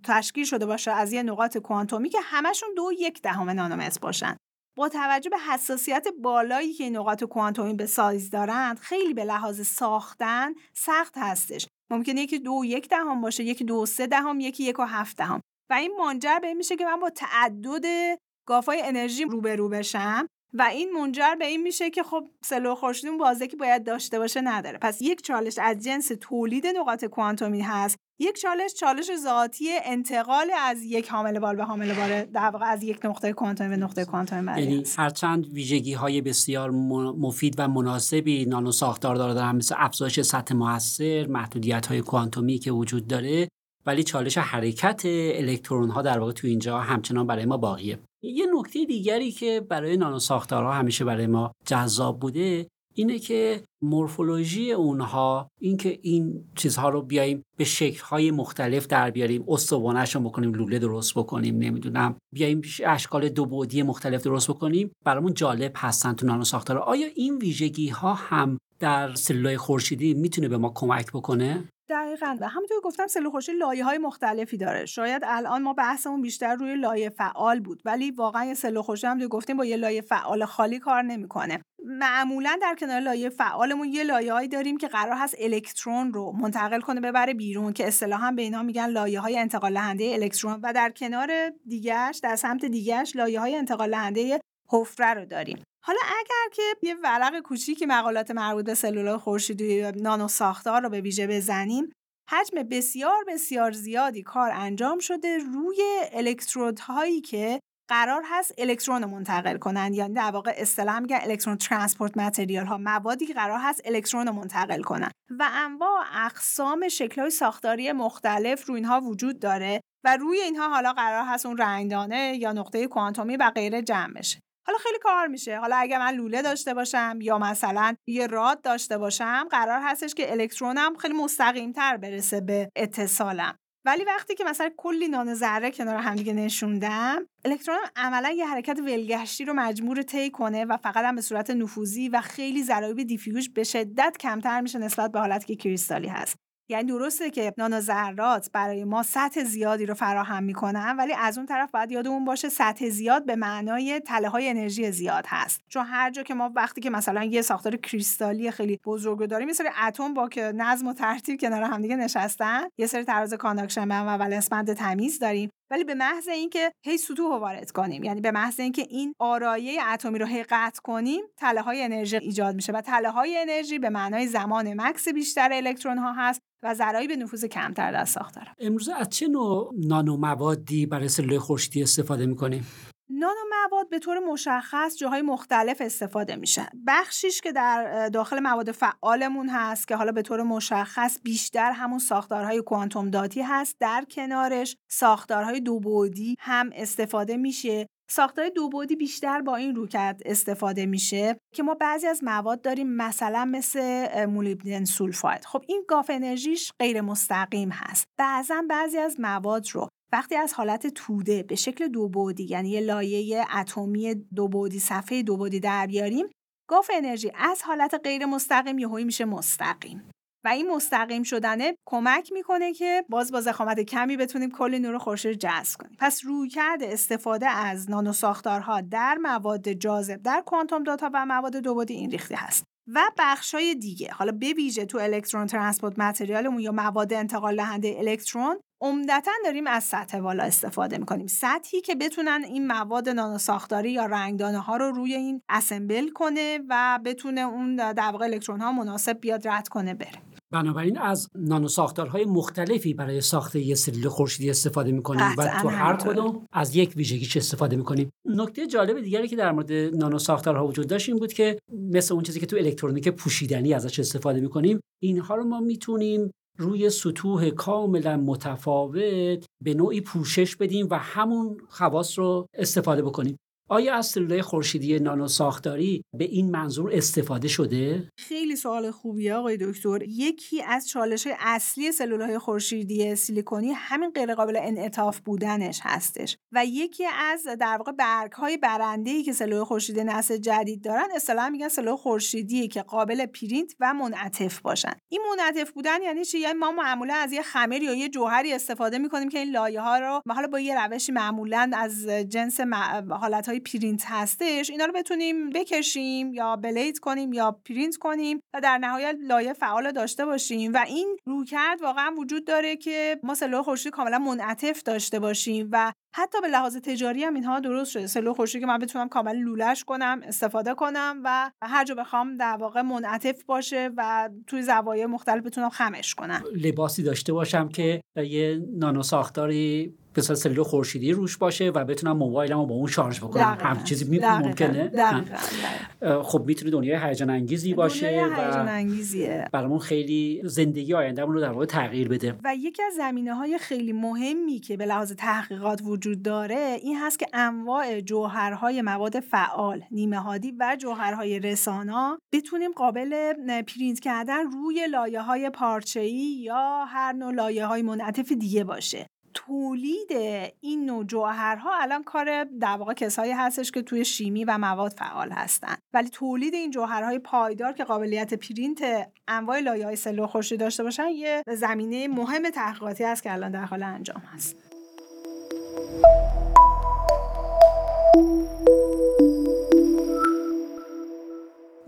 تشکیل شده باشه از یه نقاط کوانتومی که همشون دو یک دهم نانومتر باشن. با توجه به حساسیت بالایی که نقاط کوانتومی به سایز دارند خیلی به لحاظ ساختن سخت هستش. ممکنه یکی دو یک دهم باشه، یکی دو سه دهم، یکی یک و هفت دهم. و این منجر به این میشه که من با تعدد گافای انرژی روبرو بشم و این منجر به این میشه که خب سلول خورشیدی بازدهی که باید داشته باشه نداره. پس یک چالش از جنس تولید نقاط کوانتومی هست، یک چالش چالش ذاتی انتقال از یک حامل بال به حامل بال، در واقع از یک نقطه کوانتومی به نقطه کوانتومی بعدی. یعنی هرچند ویژگی‌های بسیار مفید و مناسبی نانو ساختار داره مثل افزایش سطح موثر، محدودیت‌های کوانتومی که وجود داره، ولی چالش حرکت الکترون ها در واقع تو اینجا همچنان برای ما باقیه. یه نکته دیگری که برای نانو ساختارها همیشه برای ما جذاب بوده اینه که مورفولوژی اونها، اینکه این چیزها رو بیایم به شکل‌های مختلف در بیاریم، استوانه‌شون بکنیم، لوله درست بکنیم، نمیدونم بیایم اشکال دو بعدی مختلف درست بکنیم، برامون جالب هستن تو نانو ساختارها. آیا این ویژگی‌ها هم در سلولای خورشیدی میتونه به ما کمک بکنه؟ دقیقاً. و همونطور که گفتم سلول خورشیدی لایه‌های مختلفی داره. شاید الان ما بحثمون بیشتر روی لایه فعال بود، ولی واقعاً یه سلول خورشیدی هم گفتیم با یه لایه فعال خالی کار نمی‌کنه. معمولاً در کنار لایه فعالمون یه لایه‌ای داریم که قرار هست الکترون رو منتقل کنه ببره بیرون که اصطلاحاً به اینا میگن لایه‌های انتقال دهنده الکترون، و در کنار دیگه‌اش در سمت دیگه‌اش لایه‌های انتقال دهنده حفره رو داریم. حالا اگر که یه ورق کوچیکی مقالات مربوط به سلولای خورشیدی و نانو ساختار رو به ویژه بزنیم، حجم بسیار بسیار زیادی کار انجام شده روی الکترودهایی که قرار هست الکترون رو منتقل کنن، یعنی در واقع اصطلاحاً میگن الکترون ترانسپورت متریال ها، موادی که قرار هست الکترون رو منتقل کنن. و انواع اقسام شکل‌های ساختاری مختلف روی اینها وجود داره و روی اینها حالا قرار هست اون رنگدانه یا نقطه کوانتومی و غیره جمع بشه. حالا خیلی کار میشه. حالا اگه من لوله داشته باشم یا مثلا یه راد داشته باشم قرار هستش که الکترونم خیلی مستقیم‌تر برسه به اتصالم، ولی وقتی که مثلا کلی نانو ذره کنار هم دیگه نشوندم الکترونم عملا یه حرکت ولگشتی رو مجبور طی کنه و فقط هم به صورت نفوذی و خیلی ضرایب دیفیوژ به شدت کمتر میشه نسبت به حالتی که کریستالی هست. یعنی درسته که نانو ذرات برای ما سطح زیادی رو فراهم میکنن، ولی از اون طرف باید یادمون باشه سطح زیاد به معنای تله‌های انرژی زیاد هست، چون هر جا که ما وقتی که مثلا یه ساختار کریستالی خیلی بزرگ داریم یه سری اتم با که نظم و ترتیب کنار هم دیگه نشستن، یه سری تراز کانداکشن بند و ولنس بند تمیز داریم، ولی به محض اینکه هی سطوح رو وارد کنیم، یعنی به محض اینکه این آرایه اتمی رو هی قطع کنیم تله‌های انرژی ایجاد میشه و تله‌های انرژی به معنای زمان مکث بیشتر الکترون ها هست و ذرایی به نفوذ کمتر در ساختار. امروز از چه نوع نانو موادی برای سلول خورشیدی استفاده می‌کنیم؟ نانومواد به طور مشخص جاهای مختلف استفاده میشن. بخشیش که در داخل مواد فعالمون هست که حالا به طور مشخص بیشتر همون ساختارهای کوانتوم داتی هست، در کنارش ساختارهای دو بعدی هم استفاده میشه. ساختار دو بعدی بیشتر با این روکرد استفاده میشه که ما بعضی از مواد داریم مثلا مثل مولیبدن سولفاید. خب این گاف انرژیش غیر مستقیم هست. بعضا بعضی از مواد رو وقتی از حالت توده به شکل دو بعدی، یعنی یه لایه اتمی دو بعدی، صفحه دو بعدی در بیاریم، گاف انرژی از حالت غیر مستقیم یهویی میشه مستقیم. و این مستقیم شدنه کمک میکنه که باز با ضخامت کمی بتونیم کل نور خورشید جذب کنیم. پس رویکرد استفاده از نانو ساختارها در مواد جاذب در کوانتوم داتا و مواد دو بعدی این ریخته هست. و بخشای دیگه، حالا به ویژه تو الکترون ترانسپورت متریالمون یا مواد انتقال دهنده الکترون، عمدتاً داریم از سطح بالا استفاده میکنیم، سطحی که بتونن این مواد نانو ساختاری یا رنگدانه ها رو روی این اسمبل کنه و بتونه اون در واقع الکترون ها مناسب بیاد رد کنه بره. بنابراین از نانو ساختارهای مختلفی برای ساخت یه سلول خورشیدی استفاده می‌کنیم و تو هر کدوم از یک ویژگیش استفاده می‌کنیم. نکته جالب دیگری که در مورد نانو ساختارها وجود داشت این بود که مثل اون چیزی که تو الکترونیک پوشیدنی ازش استفاده می‌کنیم، اینها رو ما می‌تونیم روی سطوح کاملا متفاوت به نوعی پوشش بدیم و همون خواص رو استفاده بکنیم. آیا از سلول‌های خورشیدی نانو ساختاری به این منظور استفاده شده؟ خیلی سوال خوبیه آقای دکتر. یکی از چالش‌های اصلی سلول‌های خورشیدی سیلیکونی همین غیر قابل انعطاف بودنش هستش و یکی از در واقع برگ‌های برنده‌ای که سلول خورشیدی نسل جدید دارن، اصطلاحاً میگن سلول خورشیدی که قابل پرینت و منعطف باشن. این منعطف بودن یعنی چی؟ یعنی ما معمولاً از یه خمیر یا یه جوهری استفاده می‌کنیم که این لایه‌ها رو حالا با یه روشی معمولاً از جنس حالت‌های پرینت هستش، اینا رو بتونیم بکشیم یا بلید کنیم یا پرینت کنیم و در نهایت لایه فعال داشته باشیم و این رویکرد واقعا وجود داره که ما سلول خورشیدی کاملا منعطف داشته باشیم و حتی به لحاظ تجاری هم اینها درست شده. سلول خورشیدی که من بتونم کاملا لوله‌اش کنم، استفاده کنم و هر جا بخوام در واقع منعطف باشه و توی زوایای مختلف بتونم خمش کنم. لباسی داشته باشم که یه نانو ساختاری مثلا سلول خورشیدی روش باشه و بتونم موبایلمو با اون شارژ بکنم. همین چیزی می... ممکنه. دقیقاً. دقیقاً. خب میتونه دنیای هیجان انگیزی باشه. دنیای هیجان انگیزیه. برامون خیلی زندگی آیندهمون رو در واقع تغییر بده. و یکی از زمینه‌های خیلی مهمی که به لحاظ تحقیقات وجود داره این هست که انواع جوهرهای مواد فعال، نیمه هادی و جوهرهای رسانا بتونیم قابل پرینت کردن روی لایه‌های پارچه‌ای یا هر نوع لایه‌های منعطف دیگه باشه. تولید این نوع جوهرها الان کار در واقع کسایی هستش که توی شیمی و مواد فعال هستن، ولی تولید این جوهرهای پایدار که قابلیت پرینت انواع لایه‌های سلول خورشیدی داشته باشن یه زمینه مهم تحقیقاتی است که الان در حال انجام هست.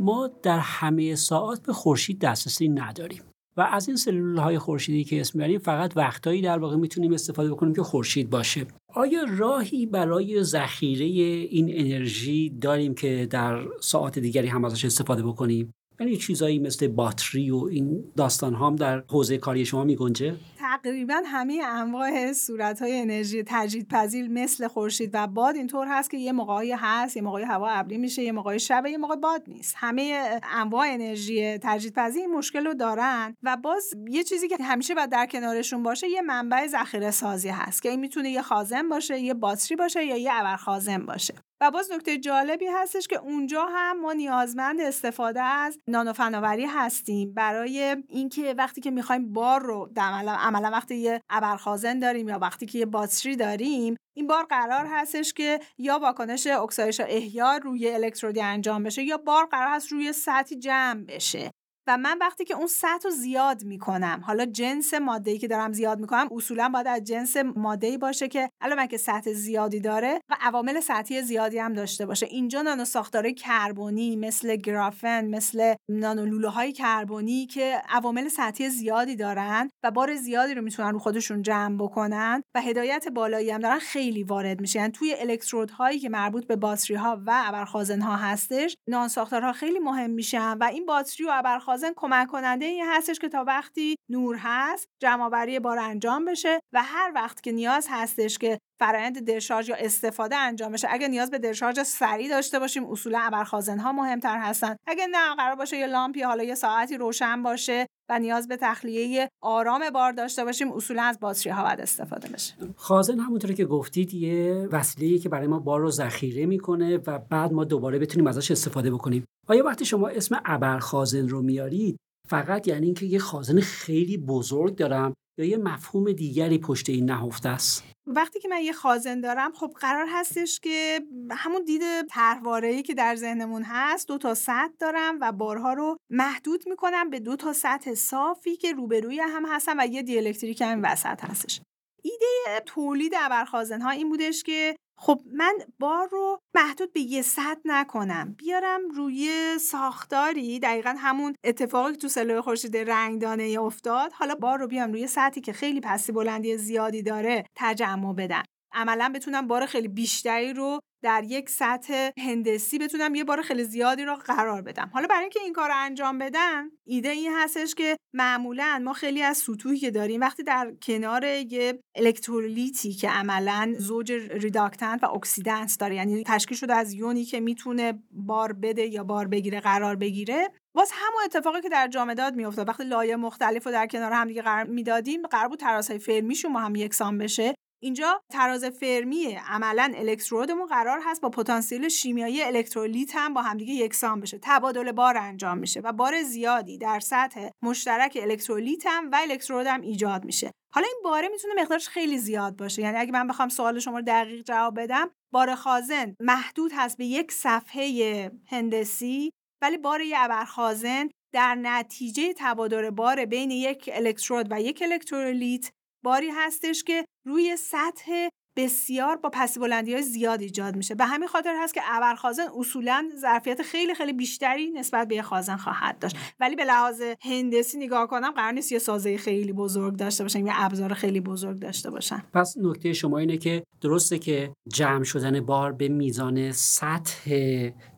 ما در همه ساعات به خورشید دسترسی نداریم و از این سلول‌های خورشیدی که اسم می‌بریم فقط وقتایی در واقع میتونیم استفاده بکنیم که خورشید باشه. آیا راهی برای ذخیره این انرژی داریم که در ساعات دیگری هم ازش استفاده بکنیم؟ یعنی چیزایی مثل باتری و این داستان هم در حوزه کاری شما می گنجه؟ تقریبا همه انواع صورت‌های انرژی تجدیدپذیر مثل خورشید و باد اینطور هست که یه موقعی هست، یه موقعی هوا ابری میشه، یه موقعی شب، یه موقع باد نیست. همه انواع انرژی تجدیدپذیر مشکل رو دارن و باز یه چیزی که همیشه باید در کنارشون باشه یه منبع ذخیره سازی هست که این میتونه یه خازن باشه، یه باتری باشه یا یه ابرخازن باشه. و باز نکته جالبی هستش که اونجا هم ما نیازمند استفاده از نانو فناوری هستیم برای اینکه وقتی که میخوایم بار رو عملا وقتی یه ابرخازن داریم یا وقتی که یه باتری داریم، این بار قرار هستش که یا واکنش اکسایش و احیا روی الکترودی انجام بشه یا بار قرار هست روی سطحی جمع بشه و من وقتی که اون سطح رو زیاد میکنم، حالا جنس ماده‌ای که دارم زیاد میکنم اصولا باید از جنس ماده‌ای باشه که علاوه بر سطح زیادی داره و عوامل سطحی زیادی هم داشته باشه. اینجا نانو ساختارهای کربنی مثل گرافن، مثل نانو لوله‌های کربنی که عوامل سطحی زیادی دارن و بار زیادی رو میتونن رو خودشون جمع بکنن و هدایت بالایی هم دارن، خیلی وارد میشن توی الکترودهایی که مربوط به باتری‌ها و ابرخازن‌ها هستش. نانو ساختارها خیلی مهم میشن و این باتری و ابرخازن مخازن کمک کننده این هستش که تا وقتی نور هست جمع‌آوری بار انجام بشه و هر وقت که نیاز هستش که فرآیند دلشارژ یا استفاده انجام بشه، اگه نیاز به دلشارژ سریع داشته باشیم اصولا ابرخازن‌ها مهمتر هستن. اگه نه قرار باشه یه لامپی حالا یه ساعتی روشن باشه و نیاز به تخلیه آرام بار داشته باشیم اصولا از باتری‌ها باید استفاده بشه. خازن همونطوری که گفتید یه وسیله‌ای که برای ما بار رو ذخیره می‌کنه و بعد ما دوباره بتونیم ازش استفاده بکنیم. آیا وقتی شما اسم ابرخازن رو میارید فقط یعنی اینکه یه خازن خیلی بزرگ دارم یا یه مفهوم دیگری پشت این نهفته است؟ وقتی که من یه خازن دارم خب قرار هستش که همون دید طرحواره‌ای که در ذهنمون هست، دو تا سطح دارم و بارها رو محدود میکنم به دو تا سطح صافی که روبروی هم هستن و یه دی الکتریک هم وسط هستش. ایده تولید ابرخازن‌ها این بودش که خب من بار رو محدود به یه سطح نکنم، بیارم روی ساختاری، دقیقاً همون اتفاقی که تو سلول خورشید رنگدانه افتاد، حالا بار رو بیام روی سطحی که خیلی پستی بلندی زیادی داره تجمع بدن. عملاً بتونم بار خیلی بیشتری رو در یک سطح هندسی بتونم یه بار خیلی زیادی رو قرار بدم. حالا برای اینکه این کار رو انجام بدن ایده این هستش که معمولاً ما خیلی از سطوحی که داریم وقتی در کنار یه الکترولیتی که عملاً زوج ریداکتنت و اکسیدنت داره، یعنی تشکیل شده از یونی که میتونه بار بده یا بار بگیره قرار بگیره، باز همون اتفاقی که در جامدات میافتاد وقتی لایه مختلفو در کنار هم دیگه قرار میدادیم، قرار بود ترازهای فرمیشون با هم یکسان بشه. اینجا تراز فرمیه، عملاً الکترودمون قرار هست با پتانسیل شیمیایی الکترولیت هم با همدیگه یکسان بشه، تبادل بار انجام میشه و بار زیادی در سطح مشترک الکترولیت هم و الکترود هم ایجاد میشه. حالا این باره میتونه مقدارش خیلی زیاد باشه، یعنی اگه من بخوام سوال شما رو دقیق جواب بدم، بار خازن محدود هست به یک صفحه هندسی، ولی بار یه ابرخازن در نتیجه تبادل بار بین یک الکترود و یک الکترولیت باری هستش که روی سطح بسیار با پس بلندی‌های زیاد ایجاد میشه. به همین خاطر هست که ابرخازن اصولاً ظرفیت خیلی خیلی بیشتری نسبت به خازن خواهد داشت، ولی به لحاظ هندسی نگاه کنم قرار نیست یه سازه خیلی بزرگ داشته باشن یا ابزار خیلی بزرگ داشته باشن. پس نکته شما اینه که درسته که جمع شدن بار به میزان سطح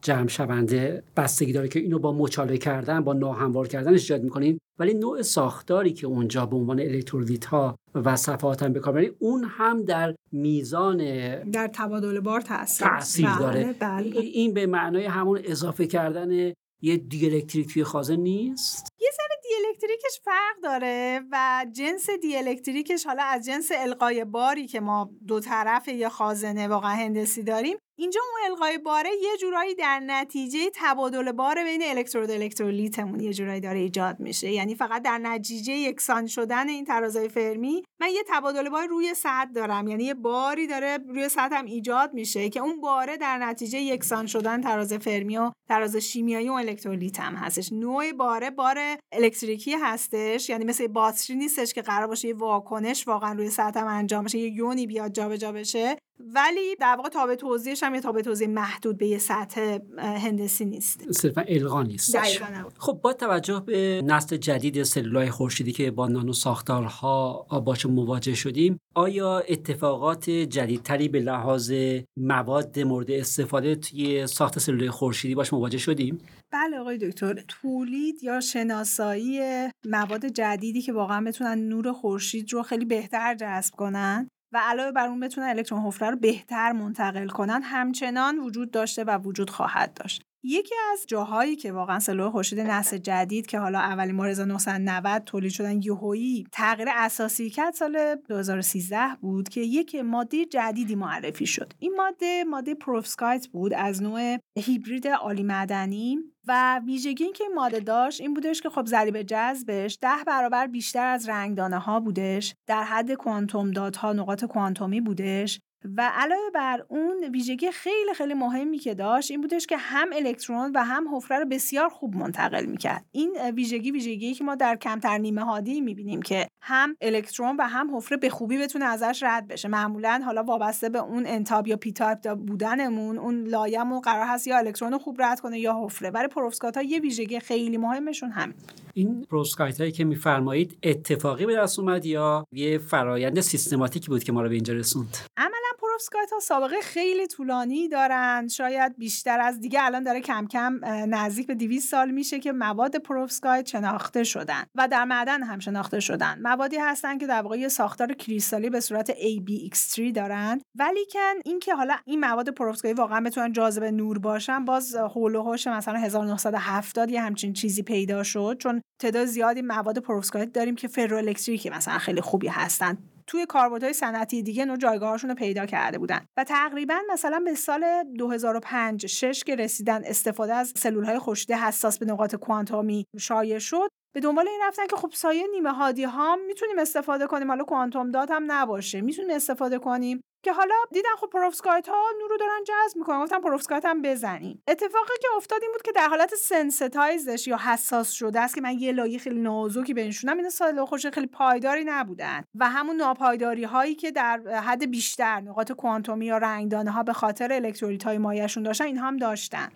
جمع شونده بستگی داره که اینو با مچاله کردن با ناهموار کردن ایجاد می‌کنین، ولی نوع ساختاری که اونجا به عنوان الکترولیت‌ها و صفحات هم به کار می‌برین اون هم در میزان در تبادل بار تأثیر, تأثیر بله، داره بله. این به معنای همون اضافه کردن یه دی الکتریک توی خازن نیست؟ یه ذره دی الکتریکش فرق داره و جنس دی الکتریکش حالا از جنس القای باری که ما دو طرف یه خازنه واقعا هندسی داریم، اینجا اون القای باره یه جورایی در نتیجه تبادل بار بین الکترود الکترولیتمون یه جورایی داره ایجاد میشه، یعنی فقط در نتیجه یکسان شدن این ترازهای فرمی من یه تبادل بار روی سطح دارم، یعنی یه باری داره روی سطحم ایجاد میشه که اون باره در نتیجه یکسان شدن تراز فرمی و تراز شیمیایی و الکترولیت هم هستش. نوع باره بار الکتریکی هستش، یعنی مثل باتری نیستش که قرار باشه یه واکنش واقعا روی سطحم انجام بشه، یه یونی بیاد جابجا بشه، ولی در واقع تابع توزیعش هم یه تابع توزیع محدود به یه سطح هندسی نیست، صرفا القا نیست. خب با توجه به نسل جدید سلولای خورشیدی که با نانو ساختارها باهاش مواجه شدیم، آیا اتفاقات جدیدتری به لحاظ مواد مورد استفاده توی ساخت سلولای خورشیدی باهاش مواجه شدیم؟ بله آقای دکتر، تولید یا شناسایی مواد جدیدی که واقعا بتونن نور خورشید رو خیلی بهتر جذب کنن و علاوه بر اون بتونن الکترون حفره رو بهتر منتقل کنن همچنان وجود داشته و وجود خواهد داشت. یکی از جاهایی که واقعا سلول خورشید نسل جدید که حالا اولین بار هزار و نهصد و نود تولید شدن یهویی تغییر اساسی کرد سال دو هزار و سیزده بود که یک ماده جدیدی معرفی شد. این ماده ماده پروسکایت بود از نوع هیبرید عالی معدنی و ویژگی این که این ماده داشت این بودش که خب ضریب جذبش ده برابر بیشتر از رنگدانه ها بودش، در حد کوانتوم دات ها نقاط کوانتومی بودش و علاوه بر اون ویژگی خیلی خیلی مهمی که داشت این بودش که هم الکترون و هم حفره رو بسیار خوب منتقل میکرد. این ویژگی ویژگیی که ما در کمتر نیمه هادی میبینیم که هم الکترون و هم حفره به خوبی بتونه ازش رد بشه. معمولا حالا وابسته به اون انتاب یا پی تایپ بودنمون اون لایه‌مون قرار هست یا الکترون خوب رد کنه یا حفره. برای پروسکایت‌ها یه ویژگی خیلی مهمشون همین. این پروسکایت‌هایی که میفرمایید اتفاقی به دست اومد یا یه فرآیند سیستماتیکی بود که ما رو به اینجا رسوند؟ عملاً پروسکایت‌ها سابقه خیلی طولانی دارن، شاید بیشتر از دیگه، الان داره کم کم نزدیک به دویست سال میشه که مواد پروسکایت شناخته شدن و در معدن هم شناخته شدن. موادی هستن که در واقع یه ساختار کریستالی به صورت ای بی ایکس سه دارن، ولیکن اینکه حالا این مواد پروسکایت واقعا بتونن جاذب نور باشن، باز هول و هوش مثلا هزار و نهصد و هفتاد یه همچین چیزی پیدا شد، چون تعداد زیادی مواد پروسکایت داریم که فروالکتریکی مثلا خیلی خوبی هستن، توی کاربردهای صنعتی دیگه نو جایگاهاشون رو پیدا کرده بودن. و تقریبا مثلا به سال دو هزار و پنج شش که رسیدن استفاده از سلول‌های خورشیدی حساس به نقاط کوانتومی شایع شد، به دنبال این رفتن که خب سایه نیمه هادی ها میتونیم استفاده کنیم، حالا کوانتوم دات هم نباشه میتونیم استفاده کنیم، که حالا دیدن خب پروسکایت ها نورو دارن جذب میکنن، گفتن پروسکایت هم بزنیم. اتفاقی که افتاد این بود که در حالت سنسیتایزش یا حساس شده است که من یه لایه خیلی نازکی بنشونم، اینا سایه خوش خیلی پایداری نبودن و همون ناپایداری هایی که در حد بیشتر نقاط کوانتومی یا رنگدانه ها به خاطر الکترولیت های مایعشون داشتن، اینها هم داشتن.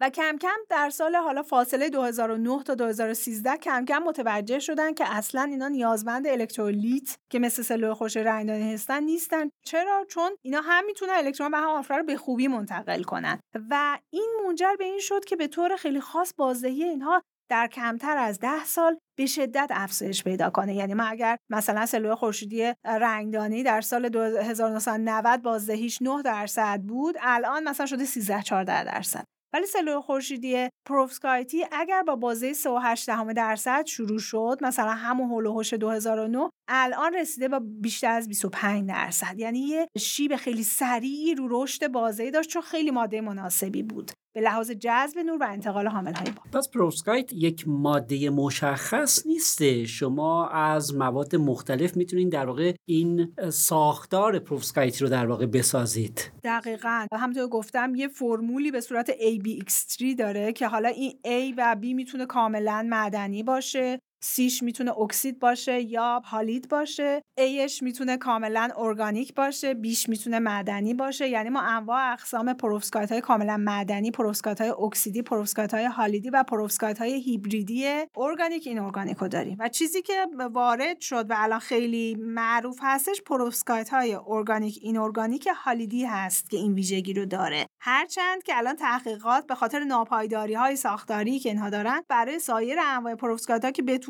و کم کم در سال حالا فاصله دو هزار و نه تا دو هزار و سیزده کم کم متوجه شدن که اصلا اینا نیازمند الکترولیت که مثل سلول خوش رنگدانی هستن نیستن. چرا؟ چون اینا هم میتونن الکترون و هم آفره رو به خوبی منتقل کنن و این منجر به این شد که به طور خیلی خاص بازدهی اینها در کمتر از ده سال به شدت افزایش پیدا کنه. یعنی ما اگر مثلا سلول خورشیدی رنگدانی در سال هزار و نهصد و نود بازدهیش نه درصد بود، الان مثلا شده سیزده چهارده درصد. ولی سلول خورشیدی پروسکایتی اگر با بازه سه و هشت دهم درصد شروع شد، مثلا همون هول و هوش دو هزار و نه، الان رسیده با بیشتر از بیست و پنج درصد. یعنی یه شیب خیلی سریعی رو رشد بازه داشت، چون خیلی ماده مناسبی بود به لحاظ جذب نور و انتقال حامل‌های باد. پس پروسکایت یک ماده مشخص نیسته، شما از مواد مختلف میتونید در واقع این ساختار پروسکایت رو در واقع بسازید. دقیقاً همونطور گفتم یه فرمولی به صورت ای بی ایکس سه داره که حالا این A و B میتونه کاملاً معدنی باشه، سیش میتونه اکسید باشه یا هالید باشه، ایش میتونه کاملا ارگانیک باشه، بیش میتونه معدنی باشه. یعنی ما انواع اقسام پروسکایت های کاملا معدنی، پروسکایت های اکسیدی، پروسکایت های هالیدی و پروسکایت های هیبریدی ارگانیک این ارگانیکو داریم. و چیزی که وارد شد و الان خیلی معروف هستش پروسکایت های ارگانیک این ارگانیک هالیدی هست که این ویژگی رو داره، هرچند که الان تحقیقات به خاطر ناپایداری های ساختاری که اینها دارن برای سایر انواع پروسکایت ها که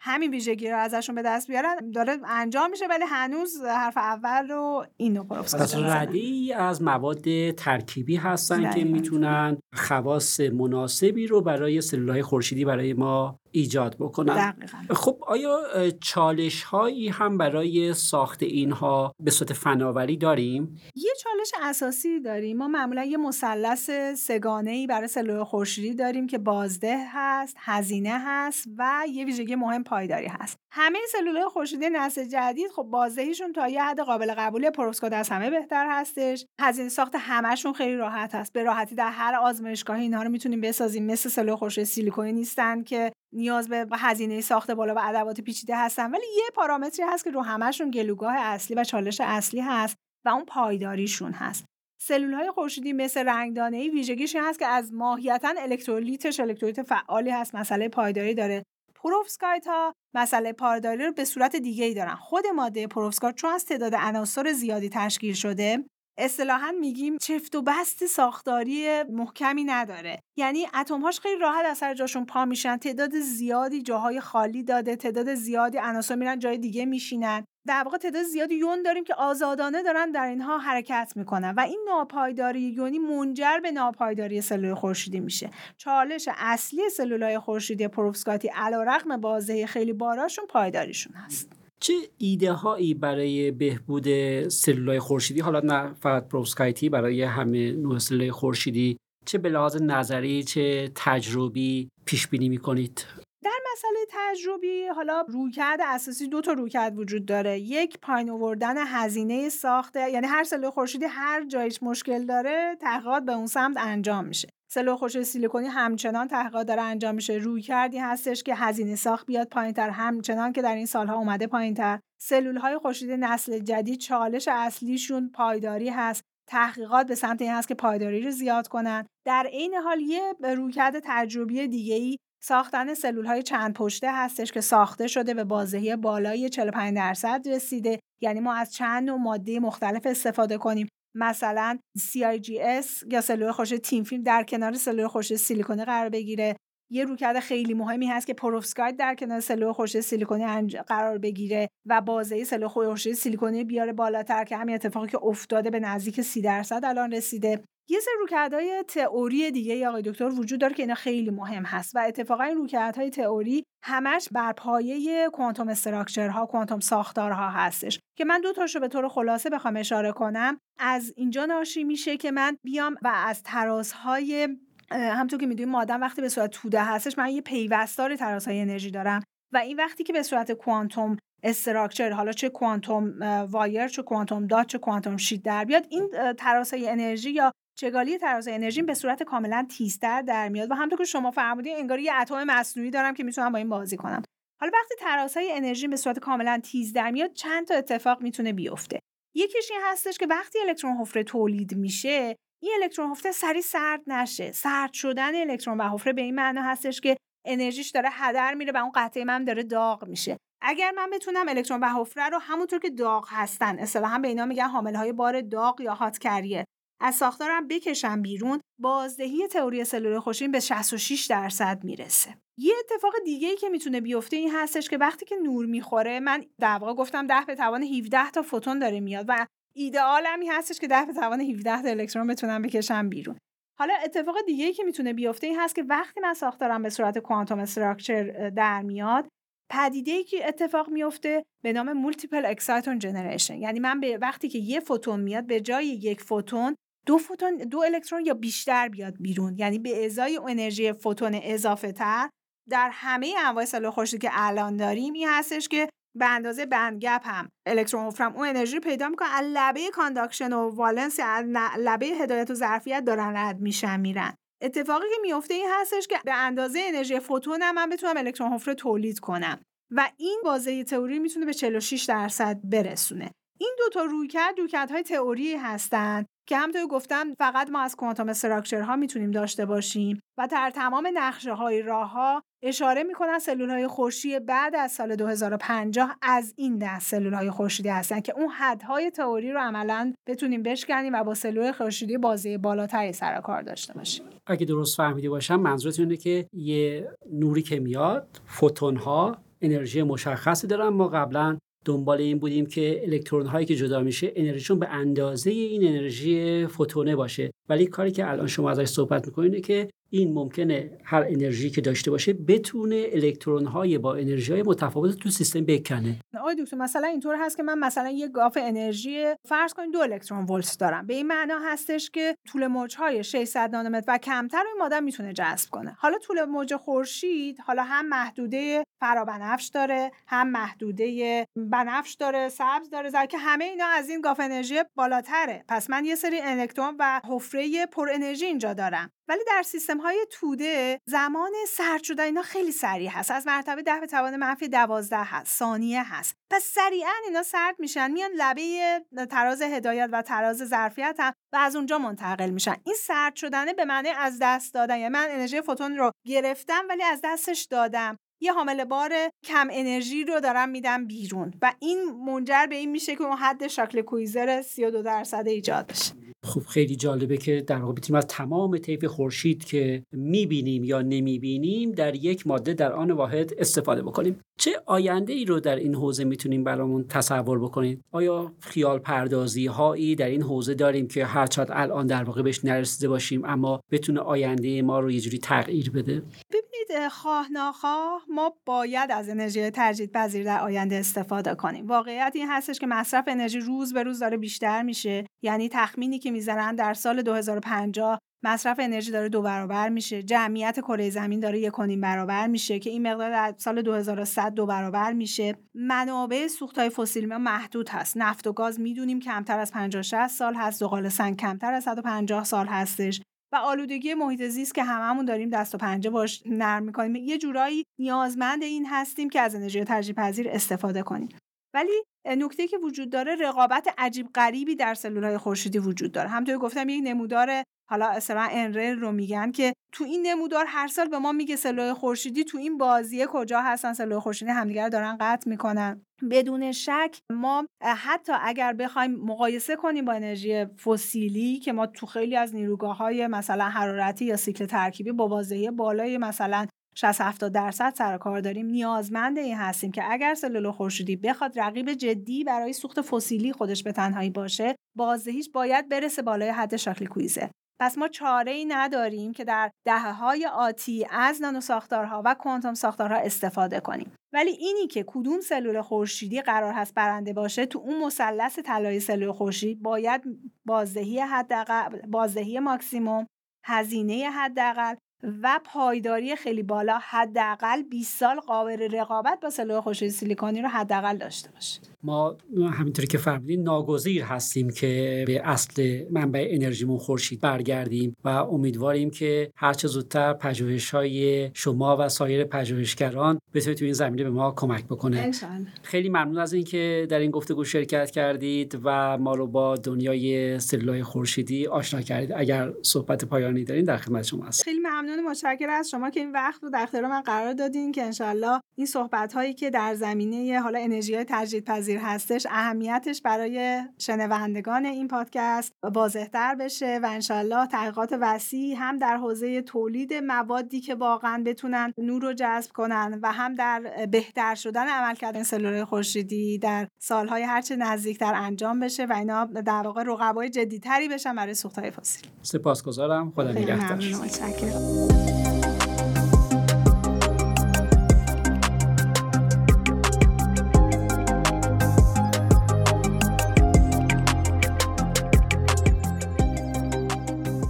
همین ویژگی رو ازشون به دست بیارن داره انجام میشه، ولی هنوز حرف اول رو این رو پروسکایت ردی از مواد ترکیبی هستن که میتونن خواص مناسبی رو برای سلول‌های خورشیدی برای ما ایجاد بکنن. دقیقا. خب آیا چالش هایی هم برای ساخت اینها به صورت فناوری داریم؟ یه چالش اساسی داریم. ما معمولا یه مثلث سه‌گانه‌ای برای سلول خورشیدی داریم که بازده هست، هزینه هست و یه ویژگی مهم پایداری هست. همه سلول‌های خورشیدی نسل جدید خب بازدهیشون تا یه حد قابل قبوله، پروسکایت از همه بهتر هستش، هزینه ساخت همه‌شون خیلی راحت هست، به راحتی در هر آزمایشگاه اینها رو میتونیم بسازیم، مثل سلول خورشیدی سیلیکونی نیستن که نیاز به هزینه ساخت بالا و ادوات پیچیده هستن. ولی یه پارامتری هست که رو همه‌شون گلوگاه اصلی و چالش اصلی هست و اون پایداریشون هست. سلول‌های خورشیدی مثل رنگدانه‌ای ویژگیش هست که از ماهیتاً الکترولیتش الکترولیت فعالی هست، مسئله پایداری داره. پروسکایت‌ها مسئله پایداری رو به صورت دیگه‌ای دارن. خود ماده پروسکایت چون از تعداد عناصر زیادی تشکیل شده، اصطلاحاً میگیم چفت و بست ساختاری محکمی نداره. یعنی اتم‌هاش خیلی راحت از سر جاشون پا میشن، تعداد زیادی جاهای خالی داده، تعداد زیادی عناصر میرن جای دیگه میشینن. در واقع تعداد زیادی یون داریم که آزادانه دارن در اینها حرکت میکنن و این ناپایداری یونی منجر به ناپایداری سلول خورشیدی میشه. چالش اصلی سلول‌های خورشیدی پروسکایتی علیرغم بازه خیلی باراشون پایداریشون هست. چه ایده هایی برای بهبود سلول‌های خورشیدی، حالا نه فقط پروسکایتی، برای همه نوع سلول‌های خورشیدی، چه به لحاظ نظری چه تجربی پیش بینی می‌کنید؟ در مسئله تجربی حالا رویکرد اساسی دو تا رویکرد وجود داره. یک، پایین آوردن هزینه ساخت، یعنی هر سلول خورشیدی هر جایش مشکل داره تحقیقات به اون سمت انجام میشه. سلول خورشیدی سیلیکونی همچنان تحقیقات داره انجام میشه، رویکردی هستش که هزینه ساخت بیاد پایین‌تر، همچنان که در این سالها اومده پایین‌تر. سلول‌های خورشیدی نسل جدید چالش اصلیشون پایداری هست، تحقیقات به سمت این هست که پایداری رو زیاد کنن. در عین حال یه رویکرد تجربی دیگه‌ای ساختن سلول‌های چند پشته هستش که ساخته شده به بازدهی بالای چهل و پنج درصد رسیده، یعنی ما از چند نوع ماده مختلف استفاده کنیم. مثلا سی آی جی اس یا سلول خورشید تیم فیلم در کنار سلول خورشید سیلیکونی قرار بگیره. یه رویکرد خیلی مهمی هست که پروسکایت در کنار سلول خورشید سیلیکونی قرار بگیره و بازه سلول خورشید سیلیکونی بیاره بالاتر، که همین اتفاقی که افتاده به نزدیک سی درصد الان رسیده. یه سری رویکردهای تئوری دیگه یا آقای دکتر وجود داره که اینا خیلی مهم هست و اتفاقا این رویکردهای تئوری همش بر پایه کوانتوم استراکچرها، کوانتوم ساختارها هستش که من دو تاشو به طور خلاصه بخوام اشاره کنم. از اینجا ناشی میشه که من بیام و از ترازهای، همونطور که میدونیم معادن وقتی به صورت توده هستش، من یه پیوستار ترازهای انرژی دارم و این وقتی که به صورت کوانتوم استراکچر، حالا چه کوانتوم وایر، چه کوانتوم دات، چه کوانتوم شیت در بیاد، این ترازهای انرژی یا چگالی ترازهای انرژی به صورت کاملا تیزتر در میاد و همونطور که شما فهمیدین انگار یه اتم مصنوعی دارم که میتونم با این بازی کنم. حالا وقتی ترازهای انرژی به صورت کاملا تیز در میاد چند تا اتفاق میتونه بیفته. یکیش این هستش که وقتی الکترون حفره تولید میشه، این الکترون حفره سریع سرد نشه. سرد شدن الکترون و حفره به این معنا هستش که انرژیش داره هدر میره و اون قطعه من داره داغ میشه. اگر من بتونم الکترون و حفره رو همونطور که داغ هستن، اصطلاحا به اینا میگن حامل‌های بار داغ یا هات کریر، از ساختارم بکشم بیرون، بازدهی تئوری سلول خورشید به شصت و شش درصد میرسه. یه اتفاق دیگه‌ای که میتونه بیفته این هستش که وقتی که نور میخوره، من در واقع گفتم ده به توان هفده تا فوتون داره میاد و ایدئال هم این هستش که ده به توان هفده تا الکترون بتونم بکشم بیرون. حالا اتفاق دیگه‌ای که میتونه بیفته این هست که وقتی من ساختارم به صورت کوانتوم استراکچر در میاد، پدیده‌ای که اتفاق میفته به نام مولتیپل اکسایتون جنریشن، یعنی من به وقتی که یه فوتون میاد به جای یک فوتون دو فوتون، دو الکترون یا بیشتر بیاد بیرون، یعنی به ازای انرژی فوتون اضافه تر. در همه انواع سلول خورشید که الان داریم این هستش که به اندازه بندگپ هم الکترون حفره اون انرژی پیدا میکنه، از لبه کانداکشن و والنس، از لبه هدایت و ظرفیت دارن رد میشن میرن. اتفاقی که میفته این هستش که به اندازه انرژی فوتون هم من بتونم الکترون حفره تولید کنم و این بازه تئوری میتونه به چهل و شش درصد برسونه. این دو تا رویکرد رویکردهای تئوری هستن که همونطور گفتم فقط ما از کوانتوم استراکچرها میتونیم داشته باشیم و در تمام نقشه‌های راه‌ها اشاره میکنن سلول‌های خورشید بعد از سال دو هزار و پنجاه از این دست سلول‌های خورشیدی هستن که اون حدهای تئوری رو عملاً بتونیم بشکنیم و با سلول خورشیدی بازه بالاتری سر کار داشته باشیم. اگه درست فهمیده باشم منظورتون اینه که یه نوری که میاد، فوتون‌ها انرژی مشخصی دارن. ما قبلاً دنبال این بودیم که الکترون هایی که جدا میشه انرژیشون به اندازه این انرژی فوتونه باشه، ولی کاری که الان شما ازش صحبت میکنینه که این ممکنه هر انرژی که داشته باشه بتونه الکترون های با انرژی های متفاوت تو سیستم بکنه. آقای دکتر مثلا اینطور هست که من مثلا یک گاف انرژی فرض کنیم دو الکترون ولت دارم، به این معنا هستش که طول موج های ششصد نانومتر و کمتر رو این ماده میتونه جذب کنه. حالا طول موج خورشید حالا هم محدوده فرابنفش داره، هم محدوده بنفش داره، سبز داره، زرد، که همه اینا از این گاف انرژی بالاتره. پس من یه سری الکترون و حفره پر انرژی اینجا دارم. ولی در سیستم های توده زمان سرد شدن اینا خیلی سریع هست، از مرتبه ده به توان منفی دوازده هست، ثانیه هست. پس سریعا اینا سرد میشن، میان لبه تراز هدایت و تراز ظرفیت هم و از اونجا منتقل میشن. این سرد شدن به معنی از دست دادن، یعنی من انرژی فوتون رو گرفتم ولی از دستش دادم، یه حامل بار کم انرژی رو دارم میدم بیرون و این منجر به این میشه که اون حد شکل کویزر سی و دو درصد ایجاد بشه. خب خیلی جالبه که در واقع بتونیم از تمام طیف خورشید که میبینیم یا نمیبینیم در یک ماده در آن واحد استفاده بکنیم. چه آینده ای رو در این حوزه میتونیم برامون تصور بکنید؟ آیا خیال پردازی هایی در این حوزه داریم که هرچند الان در واقع بهش نرسیده باشیم اما بتونه آینده ما رو یه جوری تغییر بده؟ ببینید خواه ناخواه ما باید از انرژی تجدیدپذیر در آینده استفاده کنیم. واقعیت این هستش که مصرف انرژی روز به روز داره بیشتر میشه، یعنی تخمینی که میزنن در سال دو هزار و پنجاه مصرف انرژی داره دو برابر میشه، جمعیت کره زمین داره یک و نیم برابر میشه که این مقدار در سال دو هزار و صد دو برابر میشه. منابع سوخت‌های فسیلی ما محدود هست، نفت و گاز میدونیم کمتر از پنجاه شصت سال هست، زغال سنگ کمتر از صد و پنجاه سال هستش و آلودگی محیط زیست که هممون داریم دست و پنجه باش نرم میکنیم. یه جورایی نیازمند این هستیم که از انرژی تجدیدپذیر استفاده کنیم. ولی نکته که وجود داره رقابت عجیب غریبی در سلول‌های خورشیدی وجود داره. همونطور گفتم یک نمودار حالا اصلا انرل رو میگن که تو این نمودار هر سال به ما میگه سلول خورشیدی تو این بازیه کجا هستن، سلول خورشیدی همدیگر دارن قطع میکنن. بدون شک ما حتی اگر بخوایم مقایسه کنیم با انرژی فسیلی که ما تو خیلی از نیروگاه‌های مثلا حرارتی یا سیکل ترکیبی با بازدهی بالای مثلا شصت هفتاد درصد سر کار داریم، نیازمند این هستیم که اگر سلول خورشیدی بخواد رقیب جدی برای سوخت فسیلی خودش به تنهایی باشه، بازدهیش باید برسه بالای حد شاکلی کویزه. پس ما چاره‌ای نداریم که در دهه‌های آتی از نانو ساختارها و کوانتوم ساختارها استفاده کنیم. ولی اینی که کدوم سلول خورشیدی قرار هست برنده باشه تو اون مثلث طلایی سلول خورشید، باید بازدهی حداقل، بازدهی ماکسیموم، هزینه حداقل و پایداری خیلی بالا حداقل بیست سال قابل رقابت با سلول خورشید سیلیکونی رو حداقل داشته باشه. ما همینطوری که فهمیدین ناگزیر هستیم که به اصل منبع انرژیمون خورشید برگردیم و امیدواریم که هرچه زودتر پژوهش‌های شما و سایر پژوهشگران بتونه تو این زمینه به ما کمک بکنه. انشالله. خیلی ممنون از اینکه در این گفتگو شرکت کردید و ما رو با دنیای سلول‌های خورشیدی آشنا کردید. اگر صحبت پایانی دارین در خدمت شما هستم. خیلی ممنون، متشکرم از شما که این وقت رو در اختیار من قرار دادین که انشالله این صحبت‌هایی که در زمینه حالا انرژی‌های تجدیدپذیر هستش اهمیتش برای شنوندگان این پادکست واضح‌تر بشه و انشالله تحقیقات وسیع هم در حوزه تولید موادی که واقعا بتونن نور رو جذب کنن و هم در بهتر شدن عملکرد سلول خورشیدی در سالهای هرچه نزدیکتر انجام بشه و اینا در واقع رقبای جدی‌تری بشن برای سوخت‌های فسیل. سپاسگزارم، خدا نگهدار.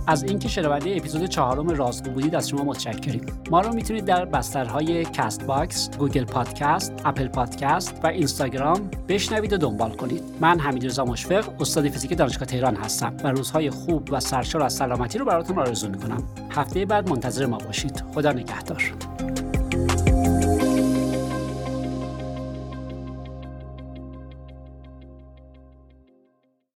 از اینکه شنونده اپیزود چهارم رازگو بودید از شما متشکریم. ما رو میتونید در بسترهای کست باکس، گوگل پادکست، اپل پادکست و اینستاگرام بشنوید و دنبال کنید. من حمیدرضا مشفق، استاد فیزیک دانشگاه تهران هستم و روزهای خوب و سرشار از سلامتی رو براتون آرزو میکنم. هفته بعد منتظر ما باشید. خدا نگهدار.